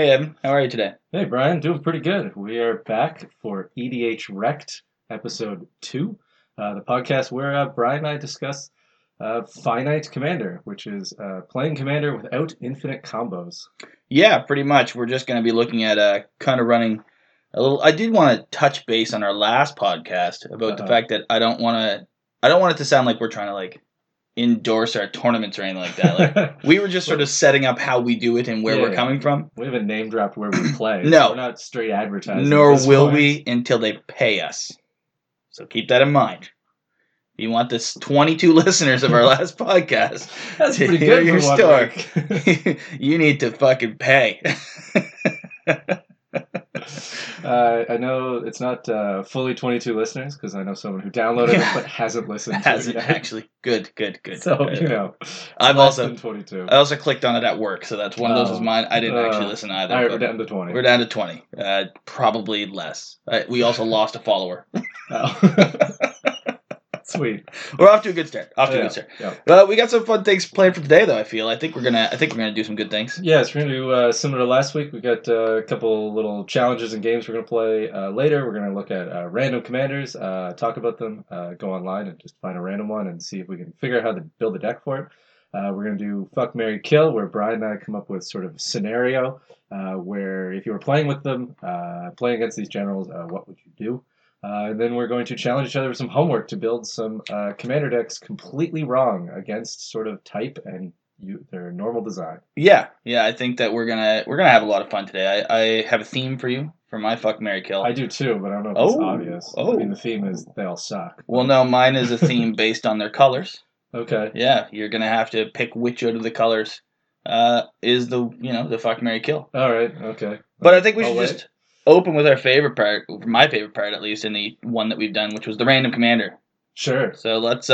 Hey, Evan. How are you today? Hey, Brian. Doing pretty good. We are back for EDH Wrecked, Episode 2, the podcast where Brian and I discuss Finite Commander, which is playing Commander without infinite combos. Yeah, pretty much. We're just going to be looking at kind of running a little... I did want to touch base on our last podcast about the fact that I don't want it to sound like we're trying to, like, endorse our tournaments or anything like that. Like, we were just sort of setting up how we do it and where we're coming from. We haven't name dropped where we play. No. We're not straight advertising. Nor will we until they pay us. So keep that in mind. If you want this 22 listeners of our last podcast that's to pretty hear good your story, you need to fucking pay. I know it's not fully 22 listeners because I know someone who downloaded it but hasn't listened to it. Hasn't actually. Good. So, you know, I've also 22. I also clicked on it at work, so that's one of those is mine. I didn't actually listen either. All right, we're down to 20. We're down to 20. Probably less. We also lost a follower. Oh. Sweet. We're off to a good start. Yeah. We got some fun things planned for today, though. I think we're gonna do some good things. Yes, we're gonna do similar to last week. We got a couple little challenges and games we're gonna play later. We're gonna look at random commanders, talk about them, go online and just find a random one and see if we can figure out how to build a deck for it. We're gonna do Fuck, Marry, Kill, where Brian and I come up with sort of a scenario where if you were playing with them, playing against these generals, what would you do? And then we're going to challenge each other with some homework to build some commander decks completely wrong against sort of type and their normal design. Yeah. I think that we're gonna have a lot of fun today. I have a theme for you for my Fuck, Marry, Kill. I do too, but I don't know if it's obvious. I mean, the theme is they all suck. Well, no, mine is a theme based on their colors. Okay. Yeah, you're gonna have to pick which out of the colors is the Fuck, Marry, Kill. All right. Okay. But I think we should just open with our favorite part, my favorite part at least, in the one that we've done, which was the random commander. Sure. So let's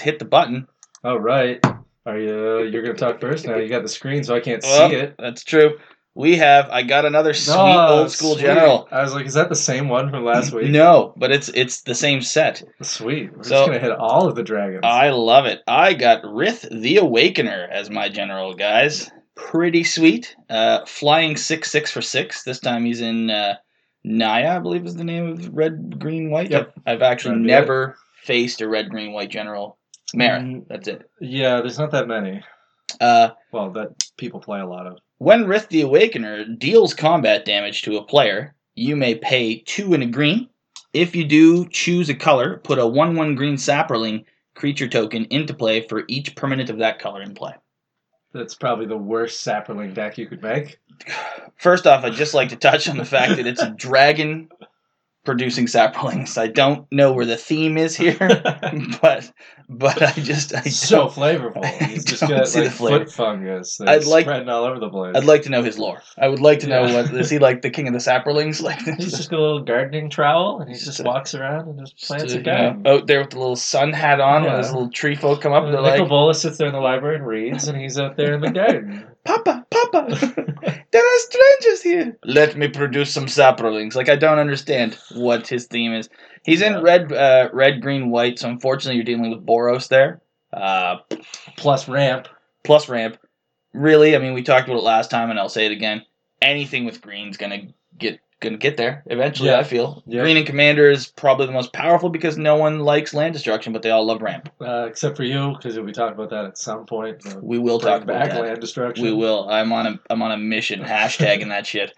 hit the button. All right. Are you're gonna talk first now? You got the screen, so I can't see it. That's true. We have. I got another sweet old school general. I was like, is that the same one from last week? No, but it's the same set. Sweet. We're just gonna hit all of the dragons. I love it. I got Rith the Awakener as my general, guys. Pretty sweet. Flying 6/6 for 6. This time he's in Naya, I believe is the name of red, green, white. Yep. I've actually never faced a red, green, white general. Marith. That's it. Yeah, there's not that many. That people play a lot of. When Rith the Awakener deals combat damage to a player, you may pay 2 and a green. If you do, choose a color. Put a 1/1 green sapperling creature token into play for each permanent of that color in play. That's probably the worst sapperling deck you could make. First off, I'd just like to touch on the fact that it's a dragon producing sapperlings. I don't know where the theme is here, but so flavorful. He's just got like foot fungus that's spreading all over the place. I'd like to know his lore. I would like to know what is he like the king of the sapperlings? Like he's just got a little gardening trowel and he just walks around and just plants a garden. Out there with the little sun hat on when his little tree folk come up. And Nicol Bolas sits there in the library and reads, and he's out there in the garden. Papa, there are strangers here. Let me produce some sapperlings. Like I don't understand what his theme is. He's in red, green, white. So unfortunately, you're dealing with Boros there. Plus ramp. Really, I mean, we talked about it last time, and I'll say it again. Anything with green's gonna get there eventually. Yeah. I feel green and commander is probably the most powerful because no one likes land destruction, but they all love ramp. Except for you, because we talked about that at some point. We will talk about that. Land destruction. We will. I'm on a mission. Hashtagging that shit.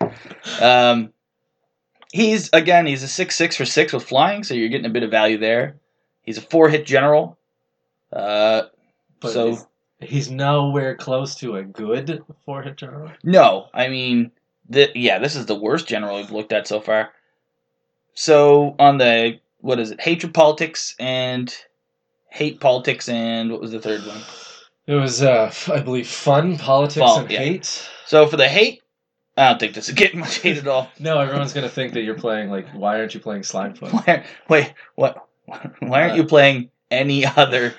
He's a 6/6 for 6 with flying, so you're getting a bit of value there. He's a 4-hit general. So he's nowhere close to a good 4-hit general. No, I mean, this is the worst general we've looked at so far. So on the hate politics and what was the third one? It was I believe fun politics and hate. So for the hate. I don't think this is getting much hate at all. No, everyone's going to think that you're playing, like, why aren't you playing Slimefoot? Wait, what? Why aren't you playing any other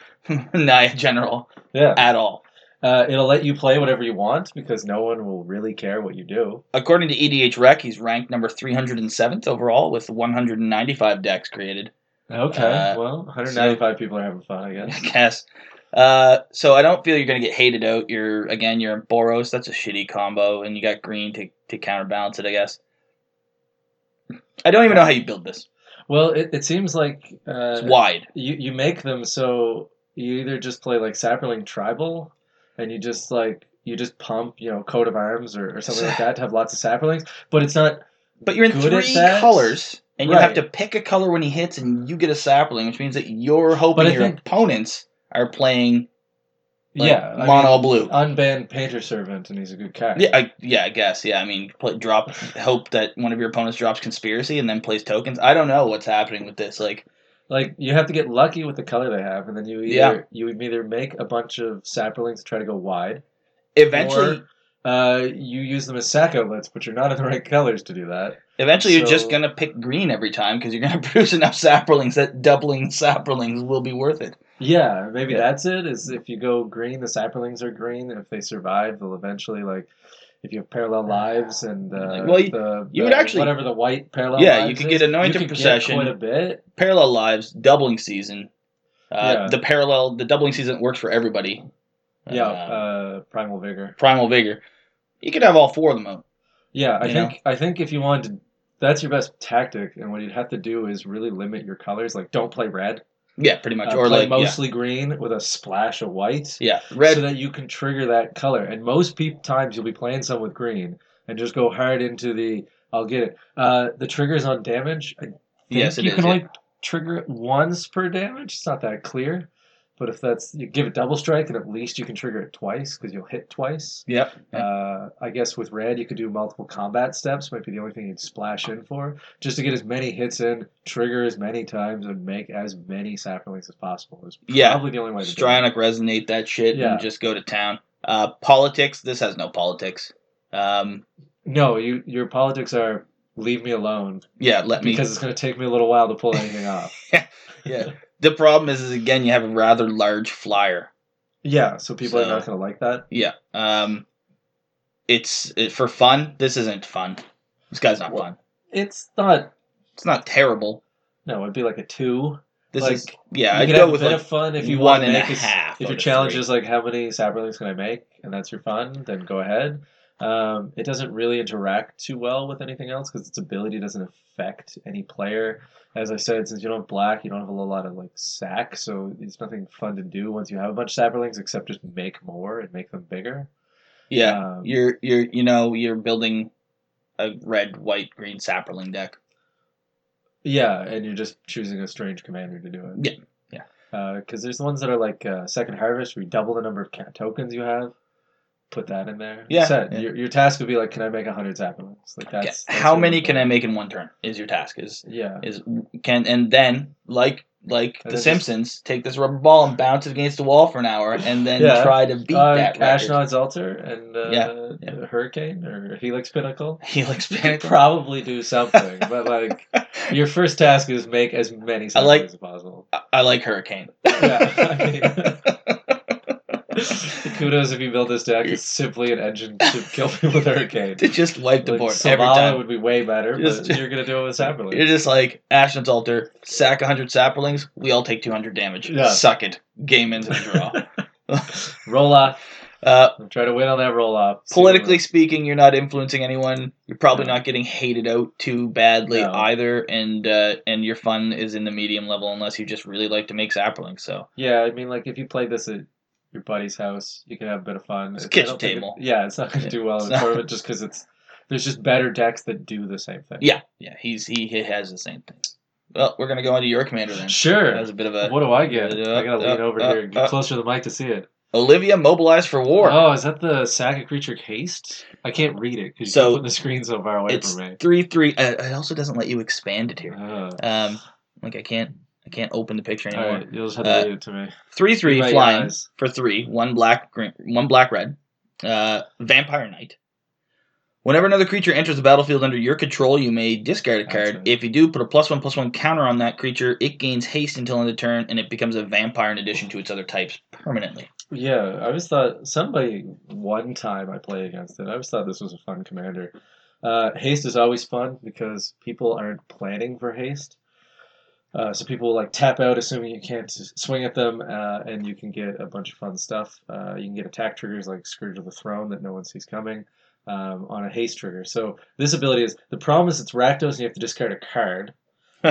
Naya general at all? It'll let you play whatever you want because no one will really care what you do. According to EDH Rec, he's ranked number 307th overall with 195 decks created. Okay, 195 people are having fun, I guess. So I don't feel you're going to get hated out. You're in Boros. That's a shitty combo, and you got green to counterbalance it, I guess. I don't even know how you build this. Well, it seems like... it's wide. You make them, so you either just play, like, Sapperling Tribal, and you just, like... You just pump, Coat of Arms or something like that to have lots of Sapperlings. But it's not... But you're in three colors, and you have to pick a color when he hits, and you get a Sapperling, which means that you're hoping opponents are playing... Like mono blue. Unbanned Painter Servant, and he's a good card. Yeah, I guess. Yeah, I mean, hope that one of your opponents drops Conspiracy and then plays tokens. I don't know what's happening with this. Like you have to get lucky with the color they have, and then you either make a bunch of Sapperlings to try to go wide. Eventually, or, you use them as sack outlets, but you're not in the right colors to do that. Eventually, you're just gonna pick green every time because you're gonna produce enough Sapperlings that doubling Sapperlings will be worth it. Yeah, maybe that's it, is if you go green, the Sapperlings are green, and if they survive, they'll eventually, like, if you have parallel lives and whatever the white parallel lives you could get Anointed Procession, quite a bit. Parallel lives, doubling season. The doubling season works for everybody. Primal Vigor. You could have all four of them out. Yeah, I think if you wanted to, that's your best tactic, and what you'd have to do is really limit your colors, like don't play red. Yeah, pretty much. Or play mostly green with a splash of white. Yeah, red. So that you can trigger that color. And most times you'll be playing some with green and just go hard into the, I'll get it. The triggers on damage, I think you can only trigger it once per damage. It's not that clear. But if you give it double strike, and at least you can trigger it twice because you'll hit twice. Yep. I guess with red, you could do multiple combat steps. Might be the only thing you'd splash in for, just to get as many hits in, trigger as many times, and make as many Sapperlings as possible. Is probably the only way to do it. Stryonic Resonate that shit and just go to town. Politics. This has no politics. No, your politics are leave me alone. Yeah, because it's going to take me a little while to pull anything off. Yeah. The problem is again, you have a rather large flyer. Yeah, so people are not going to like that. Yeah. It's for fun. This isn't fun. This guy's not fun. It's not terrible. No, it'd be like a 2. This is... Yeah, I'd go with a bit of fun if you want to make... If your challenge is like, how many Sapperlings can I make? And that's your fun, then go ahead. It doesn't really interact too well with anything else because its ability doesn't affect any player. As I said, since you don't have black, you don't have a lot of, like, sack, so it's nothing fun to do once you have a bunch of Sapperlings except just make more and make them bigger. Yeah, you're building a red, white, green Sapperling deck. Yeah, and you're just choosing a strange commander to do it. Yeah, yeah. Because there's the ones that are like Second Harvest, where you double the number of tokens you have. Put that in there. Yeah. Your task would be like, can I make 100 Sapperlings? Like that's how many can I make in one turn? Is your task and then The Simpsons, just take this rubber ball and bounce it against the wall for an hour, and then try to beat that. Ashnod's Altar and Hurricane or Helix Pinnacle. Probably do something, but your first task is make as many Sapperlings as possible. I like Hurricane. Yeah. Kudos if you build this deck. It's simply an engine to kill people with Hurricane. To just wipe the board every time would be way better, but you're gonna do it with Sapperlings. You're just like, Ashnod's Altar, sack 100 Sapperlings, we all take 200 damage. Yeah. Suck it. Game ends and draw. Roll off. Try to win on that roll off. Politically speaking, you're not influencing anyone. You're probably not getting hated out too badly either, and your fun is in the medium level unless you just really like to make Sapperlings. So yeah, I mean, like if you play this at your buddy's house, you can have a bit of fun. It's kitchen table. It's not going to do well in the tournament just because there's just better decks that do the same thing. Yeah, he has the same thing. Well, we're going to go into your commander then. Sure. That was a bit of a... What do I get? I got to lean over here and get closer to the mic to see it. Olivia Mobilized for War. Oh, is that the Saga Creature Haste? I can't read it because you put the screen so far away from me. It's 3/3. It also doesn't let you expand it here. I can't... open the picture anymore. All right, you'll just have to read it to me. 3/3 flying for 3. 1 black, green, 1 black, red. Vampire Knight. Whenever another creature enters the battlefield under your control, you may discard a card. Right. If you do, put a +1/+1 counter on that creature. It gains haste until end of turn, and it becomes a vampire in addition to its other types permanently. Yeah, I always thought one time I played against it, I always thought this was a fun commander. Haste is always fun because people aren't planning for haste. So people will like tap out assuming you can't swing at them, and you can get a bunch of fun stuff. You can get attack triggers like Scourge of the Throne that no one sees coming, on a haste trigger. So this ability is, the problem is it's Rakdos and you have to discard a card.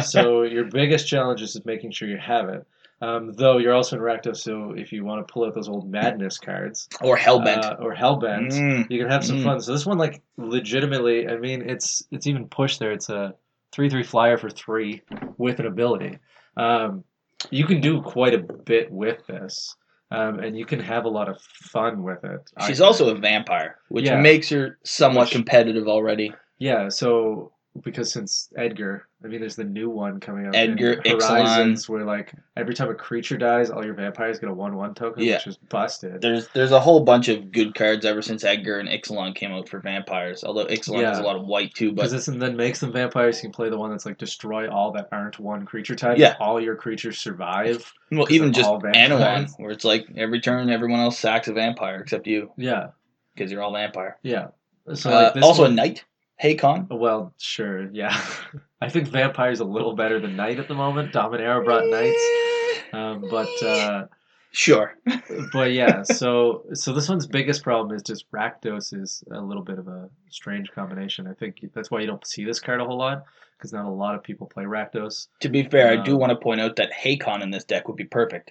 So your biggest challenge is making sure you have it. Though you're also in Rakdos, so if you want to pull out those old Madness cards. Or Hellbent. You can have some fun. So this one, like, legitimately, I mean, it's even pushed there. It's a 3/3 flyer for 3 with an ability. You can do quite a bit with this, and you can have a lot of fun with it. She's also a vampire, which makes her somewhat competitive already. Yeah, so... Because since Edgar, I mean, there's the new one coming out. Edgar Horizons, Ixalan. Where like every time a creature dies, all your vampires get a 1/1 token, which is busted. There's a whole bunch of good cards ever since Edgar and Ixalan came out for vampires. Although Ixalan has a lot of white too, but because this then makes them vampires, you can play the one that's like destroy all that aren't one creature type. Yeah, all your creatures survive. Well, even just Anouan, where it's like every turn everyone else sacks a vampire except you. Yeah, because you're all vampire. Yeah. So like, also one, a knight. Hey, Con? Well, sure, yeah. I think Vampire's a little better than Knight at the moment. Dominaria brought Knights. Sure. But yeah, so this one's biggest problem is just Rakdos is a little bit of a strange combination. I think that's why you don't see this card a whole lot, because not a lot of people play Rakdos. To be fair, I do want to point out that Hey, Con in this deck would be perfect.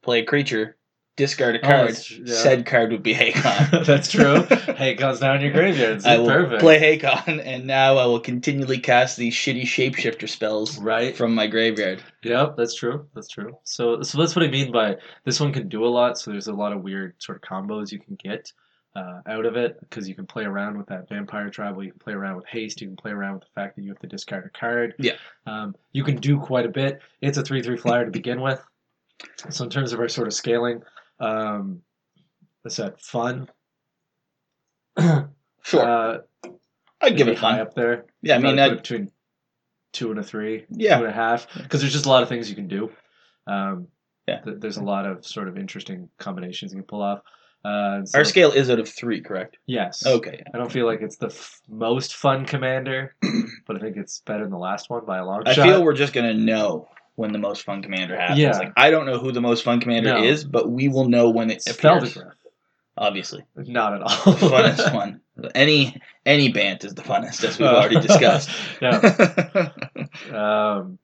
Play a creature. Discard a card. Oh, yeah. Said card would be Hakon. That's true. Hakon's now in your graveyard. It's perfect. Play Hakon, and now I will continually cast these shitty shapeshifter spells from my graveyard. Yeah, that's true. So that's what I mean by this one can do a lot. So there's a lot of weird sort of combos you can get out of it, because you can play around with that vampire tribal. You can play around with haste. You can play around with the fact that you have to discard a card. Yeah. You can do quite a bit. It's a 3/3 flyer to begin with. So in terms of our sort of scaling... Is that fun? Sure. I'd give it fun. High up there. Yeah, I mean, between 2 and a 3, 2 and a half, because there's just a lot of things you can do. There's a lot of sort of interesting combinations you can pull off. So our scale is out of 3, correct? Yes. Okay. Yeah. I don't feel like it's the most fun commander, but I think it's better than the last one by a long shot. I feel we're just going to know when the most fun commander happens. Yeah. Like, I don't know who the most fun commander is, but we will know when it appears. Obviously. Not at all. The funnest one. Any Bant is the funnest, as we've already discussed.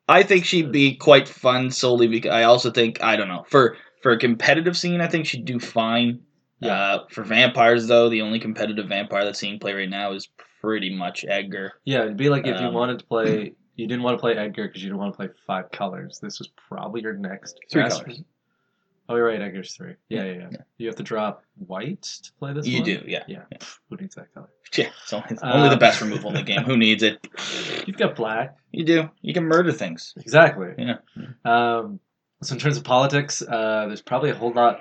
I think she'd be quite fun solely because I also think, I don't know, for a competitive scene, I think she'd do fine. Yeah. For vampires, though, the only competitive vampire that's seeing play right now is pretty much Edgar. Yeah, it'd be like if you wanted to play... You didn't want to play Edgar because you didn't want to play 5 colors. This was probably your next. 3 colors. Oh, you're right. Edgar's 3. Yeah. You have to drop white to play this one? You do, yeah. Who needs that color? Yeah, it's only the best removal in the game. Who needs it? You've got black. You do. You can murder things. Exactly. Yeah. So in terms of politics, there's probably not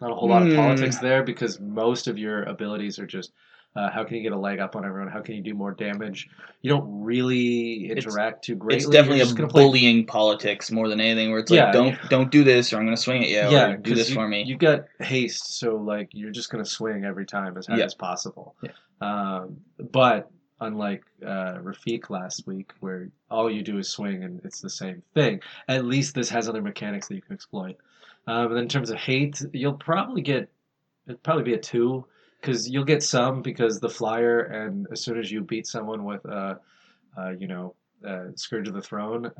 a whole lot of politics there, because most of your abilities are just... how can you get a leg up on everyone? How can you do more damage? You don't really interact too greatly. It's definitely a bullying politics more than anything, where it's like, don't do this, or I'm going to swing at you, or do this for me. You've got haste, so like you're just going to swing every time as hard as possible. Yeah. But unlike Rafiq last week, where all you do is swing and it's the same thing, at least this has other mechanics that you can exploit. And then in terms of hate, it'd probably be a 2. Because you'll get some, because the flyer, and as soon as you beat someone with, Scourge of the Throne,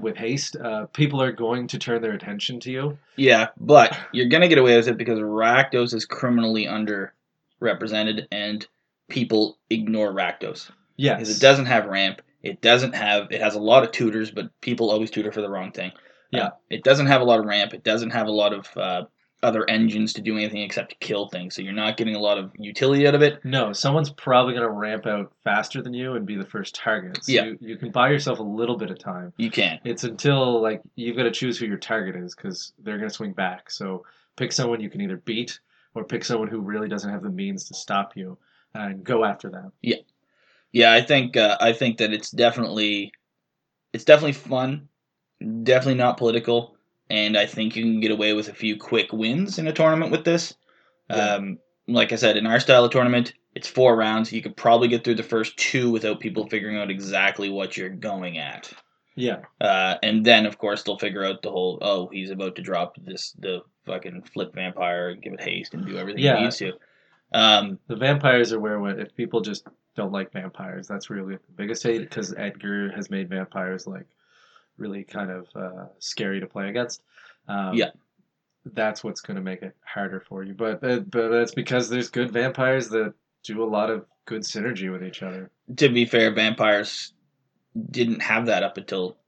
with haste, people are going to turn their attention to you. Yeah, but you're going to get away with it because Rakdos is criminally underrepresented, and people ignore Rakdos. Yes. Because it doesn't have ramp, it has a lot of tutors, but people always tutor for the wrong thing. Yeah. It doesn't have a lot of ramp, it doesn't have a lot of... other engines to do anything except to kill things, so you're not getting a lot of utility out of it. No, someone's probably going to ramp out faster than you and be the first target. So you can buy yourself a little bit of time. You can. It's until, like, you've got to choose who your target is, because they're going to swing back. So pick someone you can either beat, or pick someone who really doesn't have the means to stop you, and go after them. Yeah. Yeah, I think that it's definitely fun, definitely not political. And I think you can get away with a few quick wins in a tournament with this. Yeah. Like I said, in our style of tournament, it's 4 rounds. You could probably get through the first 2 without people figuring out exactly what you're going at. Yeah. And then, of course, they'll figure out the whole, oh, he's about to drop the fucking flip vampire and give it haste and do everything he needs to. The vampires are where, if people just don't like vampires, that's really the biggest hate, because Edgar has made vampires, like, really kind of scary to play against. That's what's going to make it harder for you. But that's because there's good vampires that do a lot of good synergy with each other. To be fair, vampires didn't have that up until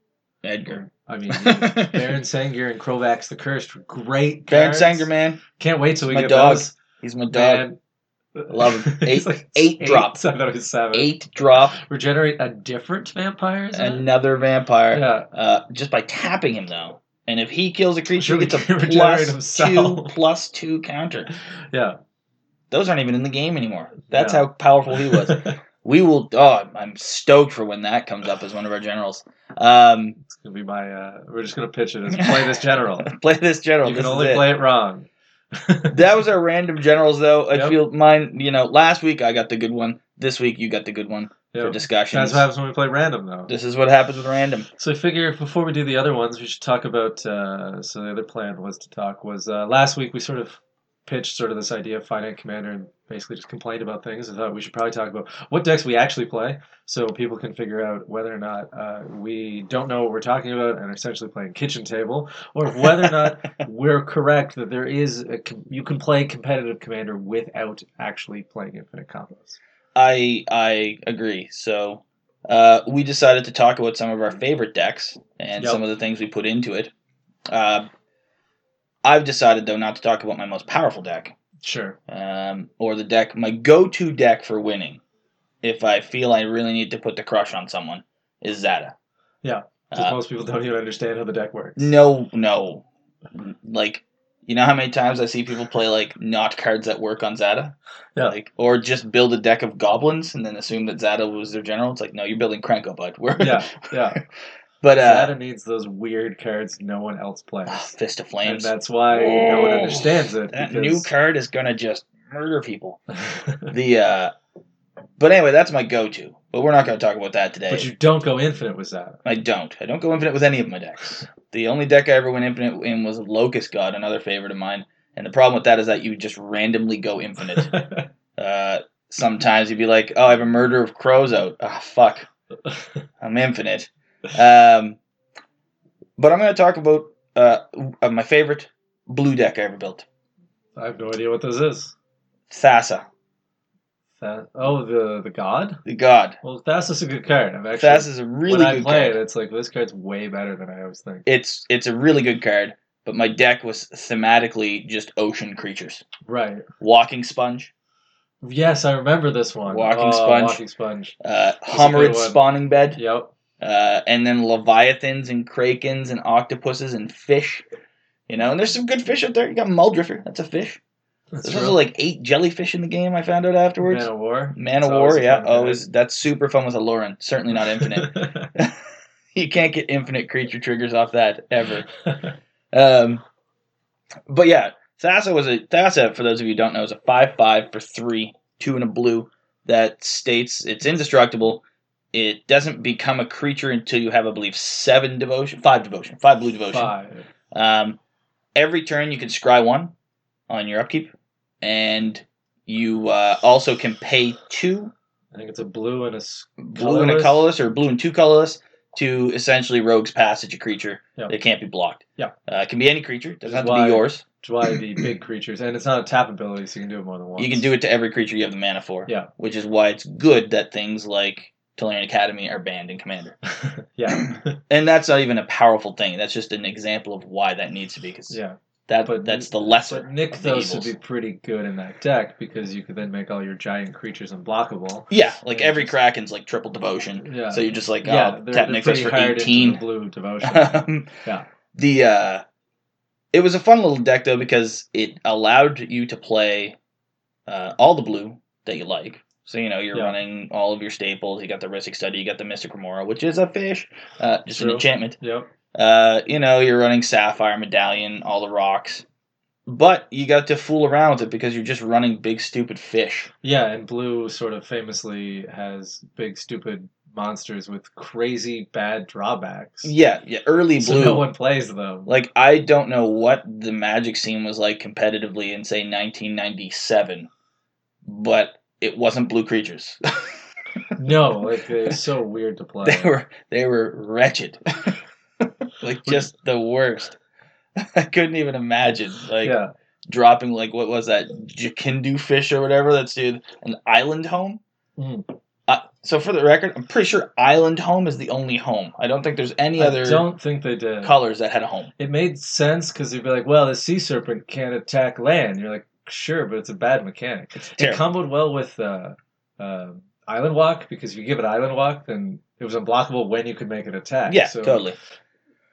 Edgar. I mean, Baron Sangir and Krovax the Cursed were great cards. Baron Sangir, man. Can't wait till we get dog. Those. He's my dog. Man. Love him. Eight drops. I thought it was 7. 8 drop. Regenerate a different vampire? Another vampire. Yeah. Just by tapping him, though. And if he kills a creature, he gets a +2/+2 counter. Yeah. Those aren't even in the game anymore. That's how powerful he was. We will... Oh, I'm stoked for when that comes up as one of our generals. It's going to be my... we're just going to pitch it as play this general. Play this general. You can only play it wrong. That was our random generals, though. I feel mine... You know, last week I got the good one. This week you got the good one for discussions. That's what happens when we play random, though. This is what happens with random. So I figure before we do the other ones, we should talk about... so the other plan was to talk was... last week we sort of... pitched sort of this idea of Finite Commander and basically just complained about things. I thought we should probably talk about what decks we actually play so people can figure out whether or not we don't know what we're talking about and are essentially playing kitchen table, or whether or not we're correct that there is you can play competitive Commander without actually playing infinite combos. I agree. So we decided to talk about some of our favorite decks and some of the things we put into it. I've decided, though, not to talk about my most powerful deck. Sure. Or the deck, my go-to deck for winning, if I feel I really need to put the crush on someone, is Zada. Yeah, because most people don't even understand how the deck works. No. Like, you know how many times I see people play, like, not cards that work on Zada? Yeah. Like, or just build a deck of goblins and then assume that Zada was their general? It's like, no, you're building Krenko, bud. Yeah. But Zada needs those weird cards no one else plays. Fist of Flames. And that's why no one understands it. That new card is going to just murder people. But anyway, that's my go-to. But we're not going to talk about that today. But you don't go infinite with Zada. I don't go infinite with any of my decks. The only deck I ever went infinite in was Locust God, another favorite of mine. And the problem with that is that you just randomly go infinite. Sometimes you'd be like, oh, I have a Murder of Crows out. Ah, fuck. I'm infinite. But I'm going to talk about my favorite blue deck I ever built. I have no idea what this is. Thassa. The god? The god. Well, Thassa's a good card. Thassa's a really good card. When I play it, it's like, this card's way better than I always think. It's a really good card, but my deck was thematically just ocean creatures. Right. Walking Sponge. Yes, I remember this one. Walking Sponge. Hummerid Spawning Bed. Yep. And then leviathans and krakens and octopuses and fish, you know. And there's some good fish up there. You got Muldriffer. That's a fish. There's also like 8 jellyfish in the game. I found out afterwards. Man of War. Yeah. Always. That's super fun with a Loran. Certainly not infinite. You can't get infinite creature triggers off that ever. But yeah, Thassa. For those of you who don't know, is a 5/5 for 3, 2 and a blue that states it's indestructible. It doesn't become a creature until you have, I believe, 5 blue devotion. 5. Every turn you can scry 1 on your upkeep, and you also can pay 2. I think it's a blue and a colorless. Blue and a colorless, or blue and 2 colorless, to essentially Rogue's Passage a creature. Yep. That can't be blocked. Yeah, it can be any creature. It doesn't have to be yours. Which is why the big creatures, and it's not a tap ability, so you can do it more than once. You can do it to every creature you have the mana for. Yeah, which is why it's good that things like Tolarian Academy are banned in Commander. Yeah. And that's not even a powerful thing. That's just an example of why that needs to be, because that's the lesser. But Nykthos would be pretty good in that deck, because you could then make all your giant creatures unblockable. Yeah, like every Kraken's like triple devotion. Yeah. So you're just like, tap Nykthos for 18. Blue devotion. It was a fun little deck, though, because it allowed you to play all the blue that you like. So, you know, you're running all of your staples. You got the Risic Study. You got the Mystic Remora, which is a fish. Just an enchantment. Yep. You know, you're running Sapphire, Medallion, all the rocks. But you got to fool around with it because you're just running big, stupid fish. Yeah, and blue sort of famously has big, stupid monsters with crazy bad drawbacks. Yeah, early blue. So no one plays them. Like, I don't know what the Magic scene was like competitively in, say, 1997, but it wasn't blue creatures. No, like, they're so weird to play. They were wretched. Like, just the worst. I couldn't even imagine. Like, yeah. Dropping, like, what was that, Jakindu fish or whatever? That's, dude, an island home? Mm-hmm. So for the record, I'm pretty sure Island Home is the only home. I don't think there's any other. I don't think they did colors that had a home. It made sense because you'd be like, well, the sea serpent can't attack land. You're like, sure, but it's a bad mechanic. It comboed well with Island Walk, because if you give it Island Walk, then it was unblockable when you could make an attack. Yeah, so, totally.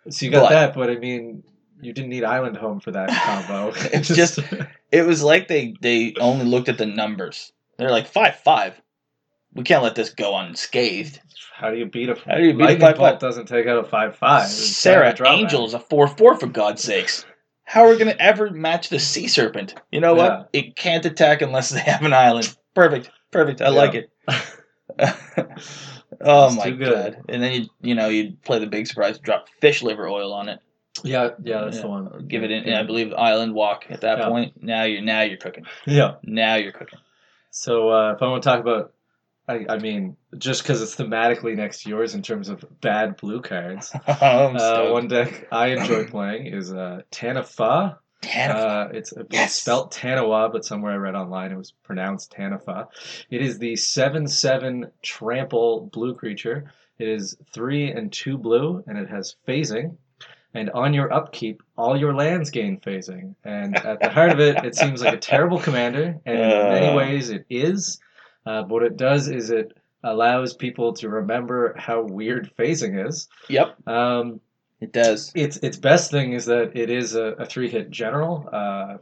So you got that, but I mean, you didn't need Island Home for that combo. It's just, it was like they only looked at the numbers. They're like 5/5. We can't let this go unscathed. How do you beat a 5-5? Lightning Bolt doesn't take out a 5/5. Sarah Angel is a 4/4, for God's sakes. How are we going to ever match the Sea Serpent? You know what? It can't attack unless they have an island. Perfect. I like it. Oh, my God. And then, you'd play the big surprise, drop fish liver oil on it. Yeah, that's the one. Give it in, I believe, Island Walk at that point. Now you're cooking. Yeah. Now you're cooking. So if I want to talk about... I mean, just because it's thematically next to yours in terms of bad blue cards. One deck I enjoy playing is Tanawa. It's spelt Tanawa, but somewhere I read online it was pronounced Tanawa. It is the 7/7 trample blue creature. It is 3 and 2 blue, and it has phasing. And on your upkeep, all your lands gain phasing. And at the heart of it, it seems like a terrible commander, and in many ways it is. But what it does is it allows people to remember how weird phasing is. Yep. It does. Its best thing is that it is a 3-hit general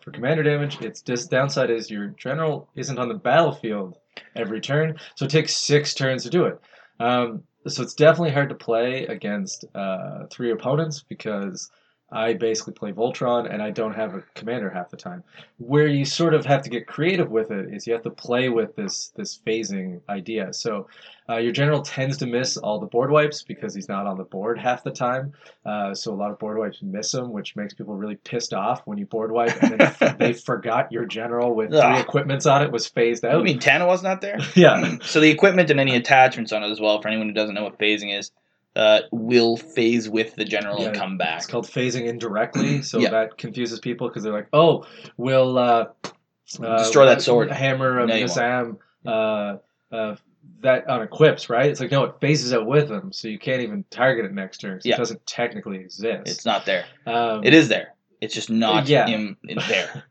for commander damage. Its downside is your general isn't on the battlefield every turn, so it takes 6 turns to do it. So it's definitely hard to play against 3 opponents, because I basically play Voltron, and I don't have a commander half the time. Where you sort of have to get creative with it is you have to play with this phasing idea. So your general tends to miss all the board wipes because he's not on the board half the time. So a lot of board wipes miss him, which makes people really pissed off when you board wipe and then they forgot your general with 3 equipments on it was phased out. You mean Tanawa's not there? Yeah. So the equipment and any attachments on it as well, for anyone who doesn't know what phasing is, will phase with the general and come back. It's called phasing indirectly, so that confuses people because they're like, oh, we'll destroy that sword. Hammer of Nazam, that on equips, right? It's like, no, it phases out with them, so you can't even target it next turn. It doesn't technically exist. It's not there. It is there. It's just not in there.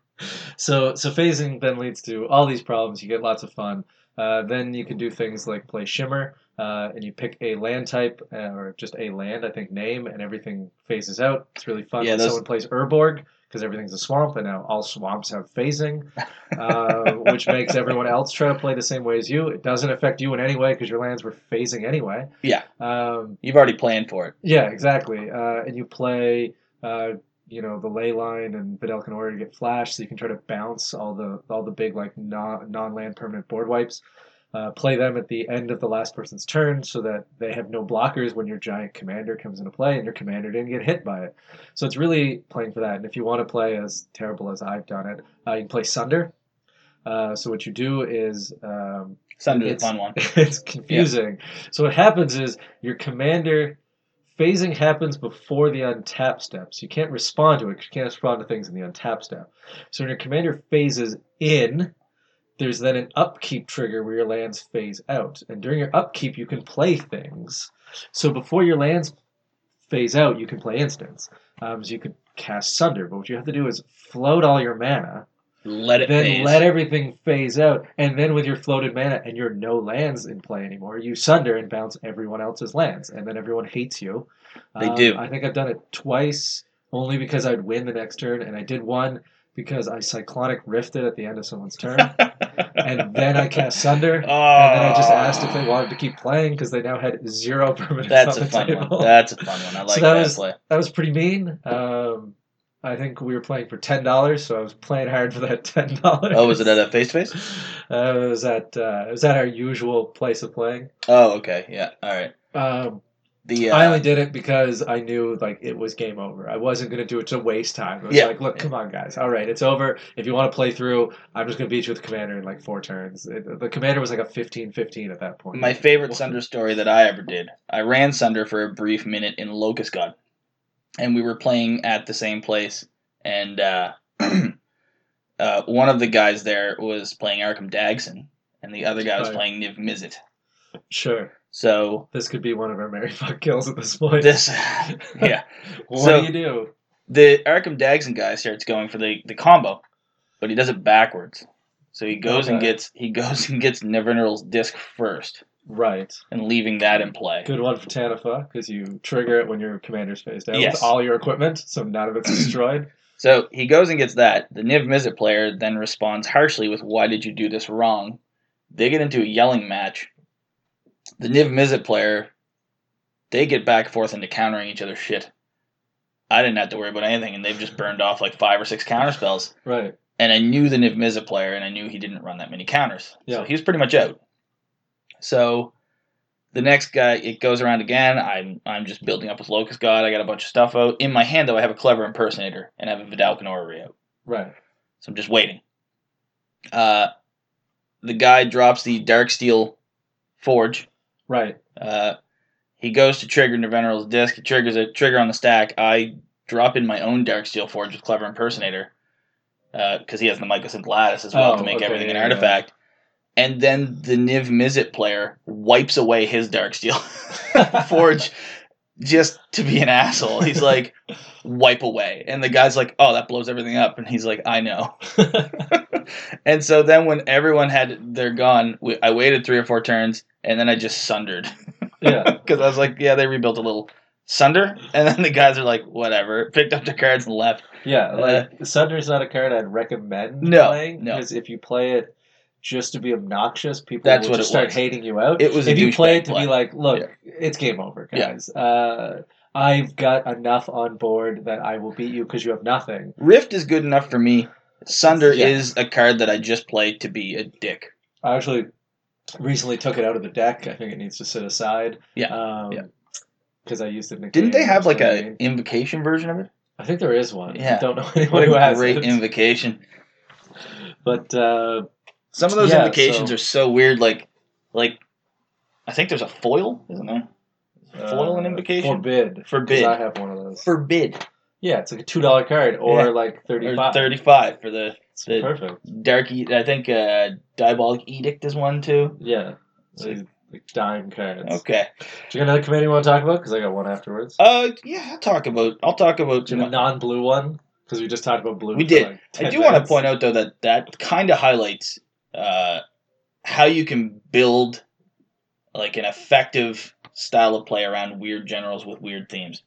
So phasing then leads to all these problems. You get lots of fun. Then you can do things like play Shimmer, and you pick a land type, or just a land, I think, name, and everything phases out. It's really fun when someone plays Urborg, because everything's a swamp, and now all swamps have phasing, which makes everyone else try to play the same way as you. It doesn't affect you in any way, because your lands were phasing anyway. Yeah. You've already planned for it. Yeah, exactly. And you play... the Ley Line and Videlcanora to get flashed, so you can try to bounce all the big, like, non-land permanent board wipes. Play them at the end of the last person's turn so that they have no blockers when your giant commander comes into play and your commander didn't get hit by it. So it's really playing for that. And if you want to play as terrible as I've done it, you can play Sunder. So what you do is... Sunder is a fun one. It's confusing. Yeah. So what happens is your commander... Phasing happens before the untap step, so you can't respond to it because you can't respond to things in the untap step. So when your commander phases in, there's then an upkeep trigger where your lands phase out. And during your upkeep, you can play things. So before your lands phase out, you can play instants. So you could cast Sunder, but what you have to do is float all your mana, let everything phase out, and then with your floated mana and your no lands in play anymore, you Sunder and bounce everyone else's lands, and then everyone hates you. They do. I think I've done it twice, only because I'd win the next turn, and I did one because I Cyclonic Rifted at the end of someone's turn, and then I cast Sunder, and then I just asked if they wanted to keep playing, because they now had 0 permanents on the table. That's a fun one. I like that play. That was pretty mean. I think we were playing for $10, so I was playing hard for that $10. Oh, was it at a face-to-face? It was at our usual place of playing. Oh, okay. Yeah. All right. I only did it because I knew it was game over. I wasn't going to do it to waste time. I was look, come on, guys. All right, it's over. If you want to play through, I'm just going to beat you with the commander in 4 turns. The commander was a 15-15 at that point. My favorite Sunder story that I ever did. I ran Sunder for a brief minute in Locust God. And we were playing at the same place, and one of the guys there was playing Arkham Dagson, and the other guy was playing Niv Mizzet. Sure. So this could be one of our Mary Fuck kills at this point. Yeah. What do you do? The Arkham Dagson guy starts going for the combo, but he does it backwards. So he goes and gets Nivernal's disc first. Right. And leaving that in play. Good one for Tanawa, because you trigger it when your commander's face down with all your equipment, so none of it's destroyed. So he goes and gets that. The Niv Mizzet player then responds harshly with, "Why did you do this wrong?" They get into a yelling match. The Niv Mizzet player, they get back and forth into countering each other's shit. I didn't have to worry about anything, and they've just burned off 5 or 6 counterspells. Right. And I knew the Niv Mizzet player, and I knew he didn't run that many counters. Yeah. So he was pretty much out. So the next guy, it goes around again. I'm just building up with Locust God. I got a bunch of stuff out. In my hand, though, I have a Clever Impersonator and I have a Vidalcan Orrery out. Right. So I'm just waiting. The guy drops the Darksteel Forge. Right. He goes to trigger Nivernal's Disc. He triggers a trigger on the stack. I drop in my own Darksteel Forge with Clever Impersonator because he has the Mycosynth Lattice as well to make everything an artifact. Yeah. And then the Niv Mizzet player wipes away his Darksteel Forge just to be an asshole. He's like, "Wipe away." And the guy's like, "Oh, that blows everything up." And he's like, "I know." And so then when everyone had their gone, I waited 3 or 4 turns, and then I just sundered. Yeah. Because I was like, yeah, they rebuilt a little Sunder, and then the guys are like, whatever, picked up their cards and left. Yeah, Sunder's not a card I'd recommend playing. No. Because if you play it just to be obnoxious, people will just start hating you out. If you play it to be like, "Look, it's game over, guys. Yeah. I've got enough on board that I will beat you because you have nothing." Rift is good enough for me. Sunder is a card that I just play to be a dick. I actually recently took it out of the deck. I think it needs to sit aside. Yeah. Because I used it in the game. Didn't they have an invocation version of it? I think there is one. Yeah. I don't know anyone who has it. Great invocation. But... some of those invocations are so weird, I think there's a foil, isn't there? Foil and invocation? Forbid. I have one of those. Forbid. Yeah, it's like a $2 card, or $35. Or $35 for the perfect. I think Diabolic Edict is one, too. Yeah. Dime cards. Okay. Do you got another commander you want to talk about? Because I got one afterwards. I'll talk about... The non-blue one? Because we just talked about blue. We did. I do want to point out, though, that kind of highlights... how you can build an effective style of play around weird generals with weird themes.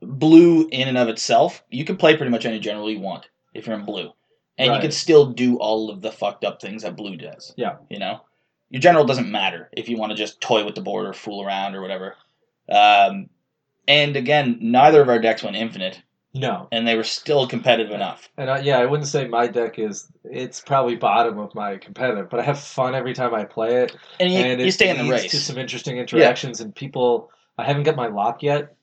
Blue in and of itself, you can play pretty much any general you want if you're in blue. And you can still do all of the fucked up things that blue does. Yeah. Your general doesn't matter if you want to just toy with the board or fool around or whatever. And again, neither of our decks went infinite. No. And they were still competitive enough. And I wouldn't say my deck is... It's probably bottom of my competitive, but I have fun every time I play it. And you stay in the race. It leads to some interesting interactions, and people... I haven't got my lock yet,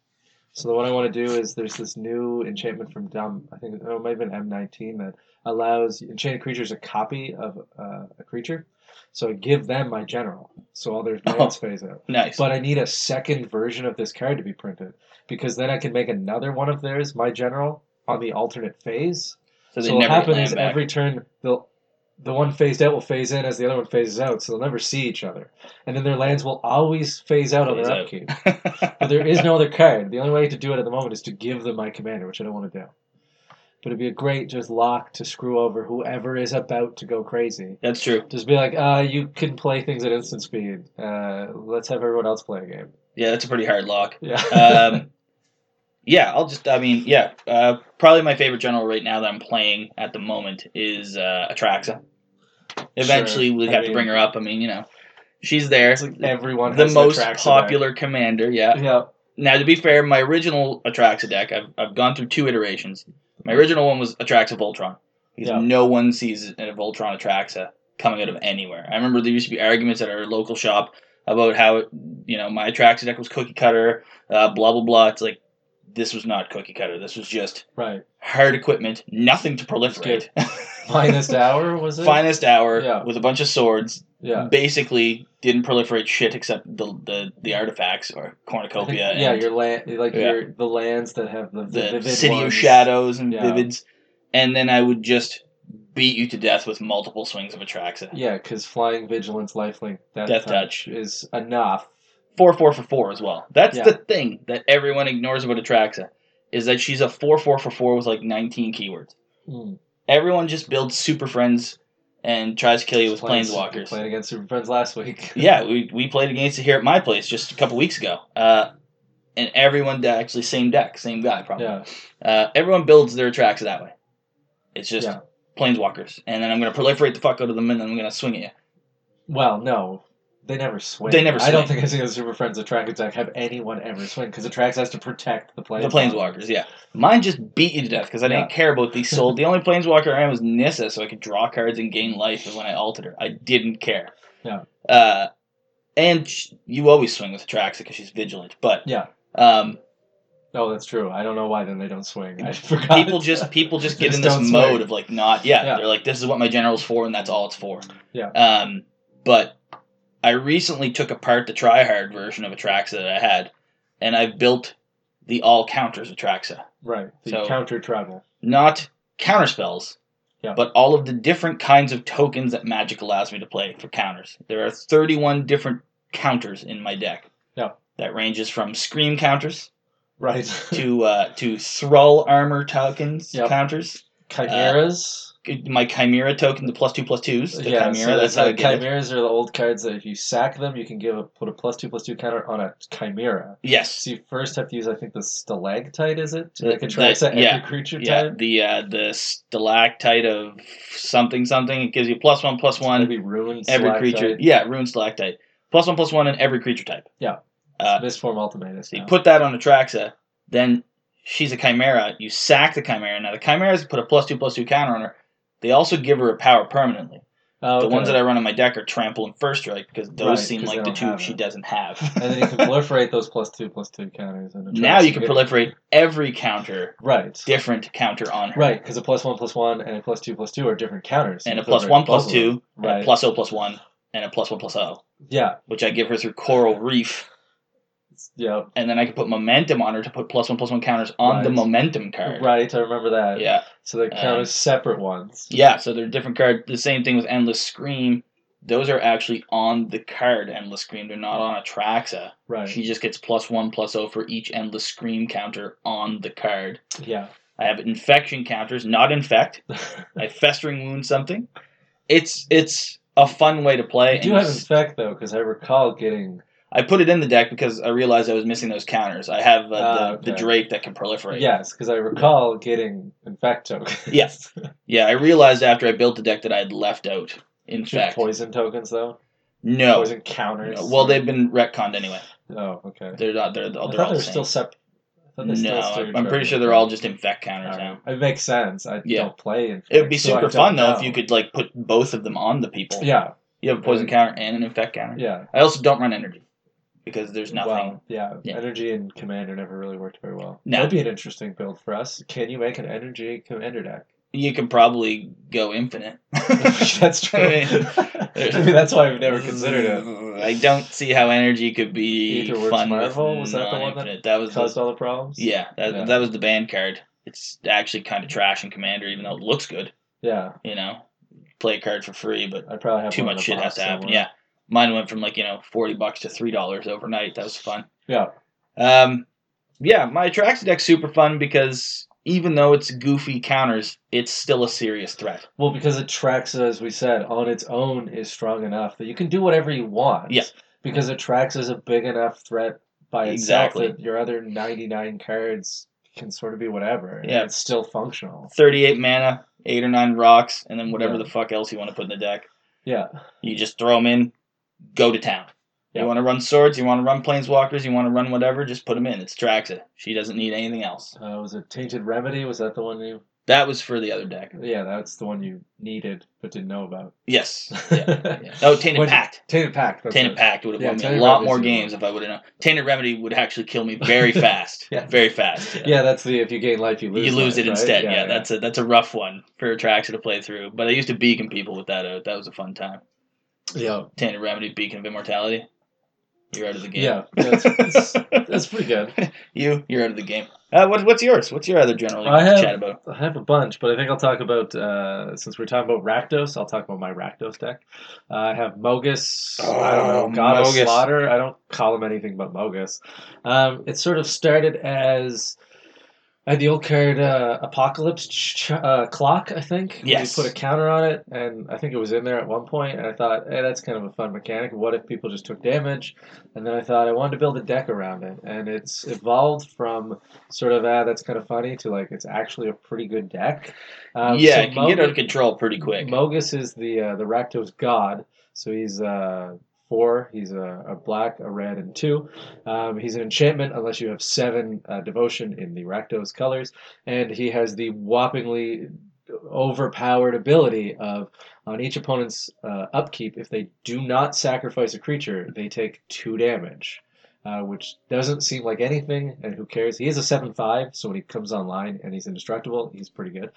so the one I want to do is there's this new enchantment from Dumb. I think it might have been M19 that allows enchanted creatures a copy of a creature. So I give them my general, so all their lands phase out. Nice. But I need a second version of this card to be printed, because then I can make another one of theirs, my general, on the alternate phase. So what happens is every turn, the one phased out will phase in as the other one phases out, so they'll never see each other. And then their lands will always phase out on their upkeep. But there is no other card. The only way to do it at the moment is to give them my commander, which I don't want to do. But it'd be a great just lock to screw over whoever is about to go crazy. That's true. Just be like, you can play things at instant speed. Let's have everyone else play a game. Yeah, that's a pretty hard lock. Yeah. Probably my favorite general right now that I'm playing at the moment is Atraxa. Eventually, we'll have to bring her up. She's there. It's everyone has the most popular commander. Yeah. Yeah. Now, to be fair, my original Atraxa deck, I've gone through two iterations. My original one was Atraxa Voltron. Because no one sees a Voltron Atraxa coming out of anywhere. I remember there used to be arguments at our local shop about how, my Atraxa deck was cookie cutter, blah, blah, blah. It's like, this was not cookie cutter. This was just hard equipment, nothing to proliferate. Finest Hour, was it? Finest Hour with a bunch of swords. Yeah. Basically didn't proliferate shit except the artifacts or cornucopia. Think, and your land, the lands that have the vivid city ones. Of shadows and vivids. And then I would just beat you to death with multiple swings of Atraxa. Yeah, because flying, vigilance, lifelink, death touch is enough. 4/4 for 4 as well. That's the thing that everyone ignores about Atraxa, is that she's a 4/4 for 4 with like 19 keywords. Mm. Everyone just builds Super Friends and tries to kill you with Planeswalkers. We played against Super Friends last week. we played against it here at my place just a couple weeks ago. And everyone, actually same deck, same guy probably. Yeah. Everyone builds their Atraxa that way. It's just Planeswalkers. And then I'm going to proliferate the fuck out of them, and then I'm going to swing at you. Well, no. They never swing. I don't think I've seen the Super Friends Atraxa deck have anyone ever swing, because Atraxa has to protect the Planeswalkers. The Planeswalkers, Mine just beat you to death, because I didn't care about these souls. The only Planeswalker I had was Nissa, so I could draw cards and gain life when I altered her. I didn't care. Yeah. And you always swing with Atraxa, because she's vigilant, but... Yeah. Oh, that's true. I don't know why then they don't swing. I forgot. People just get in this mode of like not. Yeah, they're like, this is what my general's for, and that's all it's for. Yeah. But I recently took apart the tryhard version of Atraxa that I had, and I built the all counters Atraxa. Right. So counter travel. Not counter spells. Yeah. But all of the different kinds of tokens that Magic allows me to play for counters. There are 31 different counters in my deck. Yeah. That ranges from scream counters. Right. to Thrall armor tokens, counters. Chimeras. My Chimera token, the +2/+2s. The Chimera, so that's how I get it. Chimeras are the old cards that if you sack them, you can put a +2/+2 counter on a Chimera. Yes. So you first have to use, I think, the Stalactite, is it? To make Atraxa every creature type? Yeah, the Stalactite of something. It gives you +1/+1. Maybe Ruined every Stalactite. Creature. Yeah, Ruined Stalactite. +1/+1 in every creature type. Yeah. Mistform Ultimatus. So you put that on Atraxa, then she's a Chimera. You sack the Chimera. Now, the Chimeras put a +2/+2 counter on her. They also give her a power permanently. Oh, okay. The ones that I run on my deck are Trample and First Strike, because those seem like the two she doesn't have. And then you can proliferate those +2/+2 counters. Now you can proliferate every counter, different counter on her. Right, because a +1/+1 and a +2/+2 are different counters. And a +1/+2, and a +0/+1, and a +1/+0. Yeah. Which I give her through Coral Reef. Yeah, and then I could put momentum on her to put +1/+1 counters on the momentum card. Right, I remember that. Yeah, so they count as separate ones. Yeah, so they're different cards. The same thing with Endless Scream. Those are actually on the card. Endless Scream, they're not on Atraxa. Right, she just gets +1/+0 for each Endless Scream counter on the card. Yeah, I have infection counters, not infect. I festering wound something. It's a fun way to play. I do have infect though, because I recall getting. I put it in the deck because I realized I was missing those counters. I have the Drake that can proliferate. Yes, because I recall getting Infect tokens. Yes. Yeah, I realized after I built the deck that I had left out Infect. Poison tokens, though? No. Poison counters? No. Well, they've been retconned anyway. Oh, okay. I'm pretty sure they're all just Infect counters now. It makes sense. I don't play Infect. It would be super fun, though, if you could put both of them on the people. Yeah. You have a Poison counter and an Infect counter. Yeah. I also don't run Energy. Because there's nothing. Well, Energy and Commander never really worked very well. No. That'd be an interesting build for us. Can you make an Energy Commander deck? You can probably go infinite. That's true. I mean, that's why I've never considered it. I don't see how Energy could be Ether Works fun. Marvel? Was that the one that caused all the problems? Yeah, that was the banned card. It's actually kind of trash in Commander, even though it looks good. Yeah. Play a card for free, but I probably have too much shit has to happen. Somewhere. Yeah. Mine went from $40 to $3 overnight. That was fun. Yeah. My Atraxa deck's super fun because even though it's goofy counters, it's still a serious threat. Well, because Atraxa, as we said, on its own is strong enough that you can do whatever you want. Yeah. Because Atraxa is a big enough threat by itself that your other 99 cards can sort of be whatever. Yeah. It's still functional. 38 mana, 8 or 9 rocks, and then whatever the fuck else you want to put in the deck. Yeah. You just throw them in. Go to town. Yep. You want to run swords, you want to run planeswalkers, you want to run whatever, just put them in. It's Traxa. She doesn't need anything else. Was it Tainted Remedy? Was that the one you... That was for the other deck. Yeah, that's the one you needed but didn't know about. Yes. Yeah. Yeah. Oh, Tainted Pact. Tainted Pact. Tainted Pact would have won me a lot more games if I would have known. Tainted Remedy would actually kill me very fast. Yeah. Very fast. Yeah. Yeah, that's the if you gain life, you lose. You lose life, it instead. Right? Yeah, yeah, that's a rough one for Atraxa to play through. But I used to beacon people with that out. That was a fun time. Yeah. Tainted Remedy, Beacon of Immortality. You're out of the game. Yeah, that's pretty good. You're out of the game. What's yours? What's your other general you want to chat about? I have a bunch, but I think I'll talk about, since we're talking about Rakdos, I'll talk about my Rakdos deck. I have Mogis. I don't know, God of Slaughter. I don't call him anything but Mogis. It sort of started as... I had the old card Apocalypse Clock, I think. Yes. You put a counter on it, and I think it was in there at one point, and I thought, hey, that's kind of a fun mechanic. What if people just took damage? And then I thought I wanted to build a deck around it, and it's evolved from sort of, that's kind of funny, to like, it's actually a pretty good deck. Yeah, so it can get out of control pretty quick. Mogis is the Rakdos god, so he's... 4. He's a black, a red, and 2. He's an enchantment unless you have 7 devotion in the Rakdos colors. And he has the whoppingly overpowered ability of, on each opponent's upkeep, if they do not sacrifice a creature, they take 2 damage. Which doesn't seem like anything, and who cares? He is a 7/5, so when he comes online and he's indestructible, he's pretty good.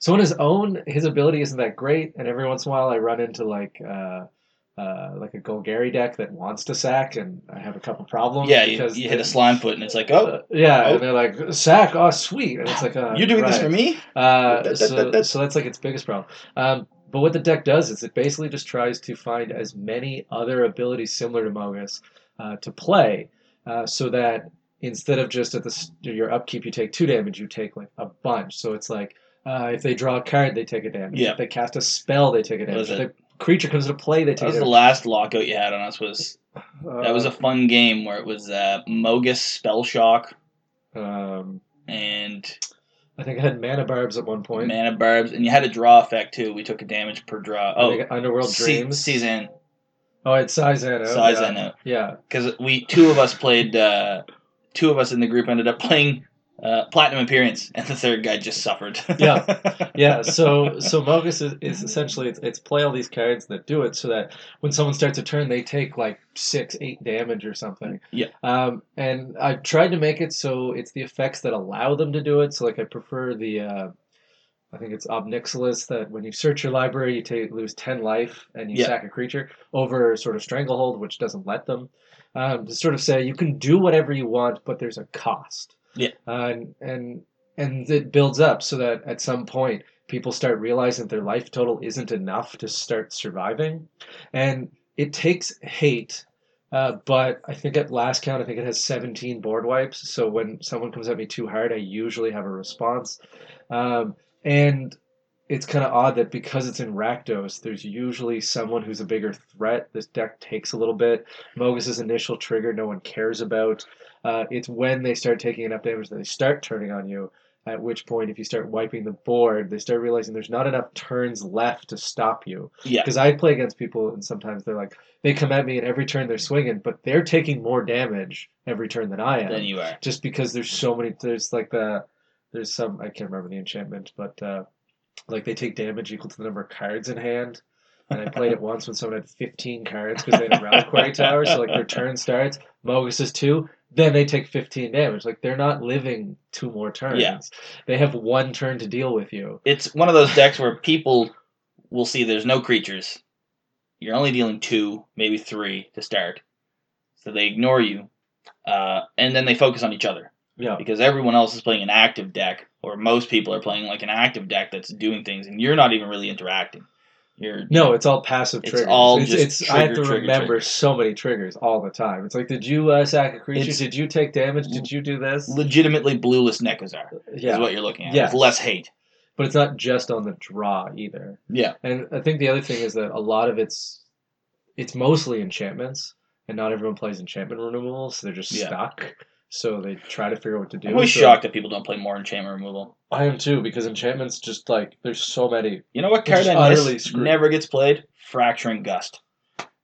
So on his own, his ability isn't that great, and every once in a while I run into like a Golgari deck that wants to sack, and I have a couple problems. Yeah, because you hit a slime foot, and it's like, and they're like, sack, oh, sweet. And it's like, you're doing this for me? So that's like its biggest problem. But what the deck does is it basically just tries to find as many other abilities similar to Mogis to play, so that instead of just at your upkeep you take 2 damage, you take like a bunch. So it's like, if they draw a card, they take a damage. Yeah. If they cast a spell, they take a damage. Creature comes into play, they take it. That was the last lockout you had on us. That was a fun game where it was Mogis, Spell Shock, and I think I had Mana Barbs at one point. Mana Barbs, and you had a draw effect too. We took a damage per draw. Oh, Underworld Dreams, Seizan. Oh, it's Seizan. Seizan, yeah. Because two of us in the group ended up playing Platinum Appearance, and the third guy just suffered. yeah. So Mogis is essentially it's play all these cards that do it so that when someone starts a turn, they take like 6-8 damage or something. Yeah. And I've tried to make it so it's the effects that allow them to do it. So like I prefer the, I think it's Obnixilis, that when you search your library, you lose 10 life and you sack a creature, over sort of Stranglehold, which doesn't let them. To sort of say you can do whatever you want, but there's a cost. Yeah, and it builds up so that at some point people start realizing that their life total isn't enough to start surviving, and it takes hate. But I think at last count, I think it has 17 board wipes. So when someone comes at me too hard, I usually have a response, and it's kind of odd that because it's in Rakdos, there's usually someone who's a bigger threat. This deck takes a little bit. Mogis' initial trigger, no one cares about. It's when they start taking enough damage that they start turning on you, at which point if you start wiping the board, they start realizing there's not enough turns left to stop you. Yeah. Because I play against people, and sometimes they're like, they come at me, and every turn they're swinging, but they're taking more damage every turn than I am. Than you are. Just because there's so many, there's some, I can't remember the enchantment, but like they take damage equal to the number of cards in hand. And I played it once when someone had 15 cards because they had a Reliquary Tower, so like their turn starts, Mogis is 2, then they take 15 damage. Like, they're not living 2 more turns. Yeah. They have 1 turn to deal with you. It's one of those decks where people will see there's no creatures. You're only dealing 2, maybe 3 to start. So they ignore you. And then they focus on each other. Yeah. Because everyone else is playing an active deck, or most people are playing like an active deck that's doing things, and you're not even really interacting. No, it's all passive triggers. I have to remember so many triggers all the time. It's like, did you sack a creature? Did you take damage? Did you do this? Legitimately blueless Necrozar is what you're looking at. Yeah. It's less hate. But it's not just on the draw either. Yeah. And I think the other thing is that a lot of it's mostly enchantments, and not everyone plays enchantment removal, so they're just stuck. So they try to figure out what to do. I'm always shocked that people don't play more enchantment removal. I am too, because enchantments just there's so many. You know what card that never gets played? Fracturing Gust.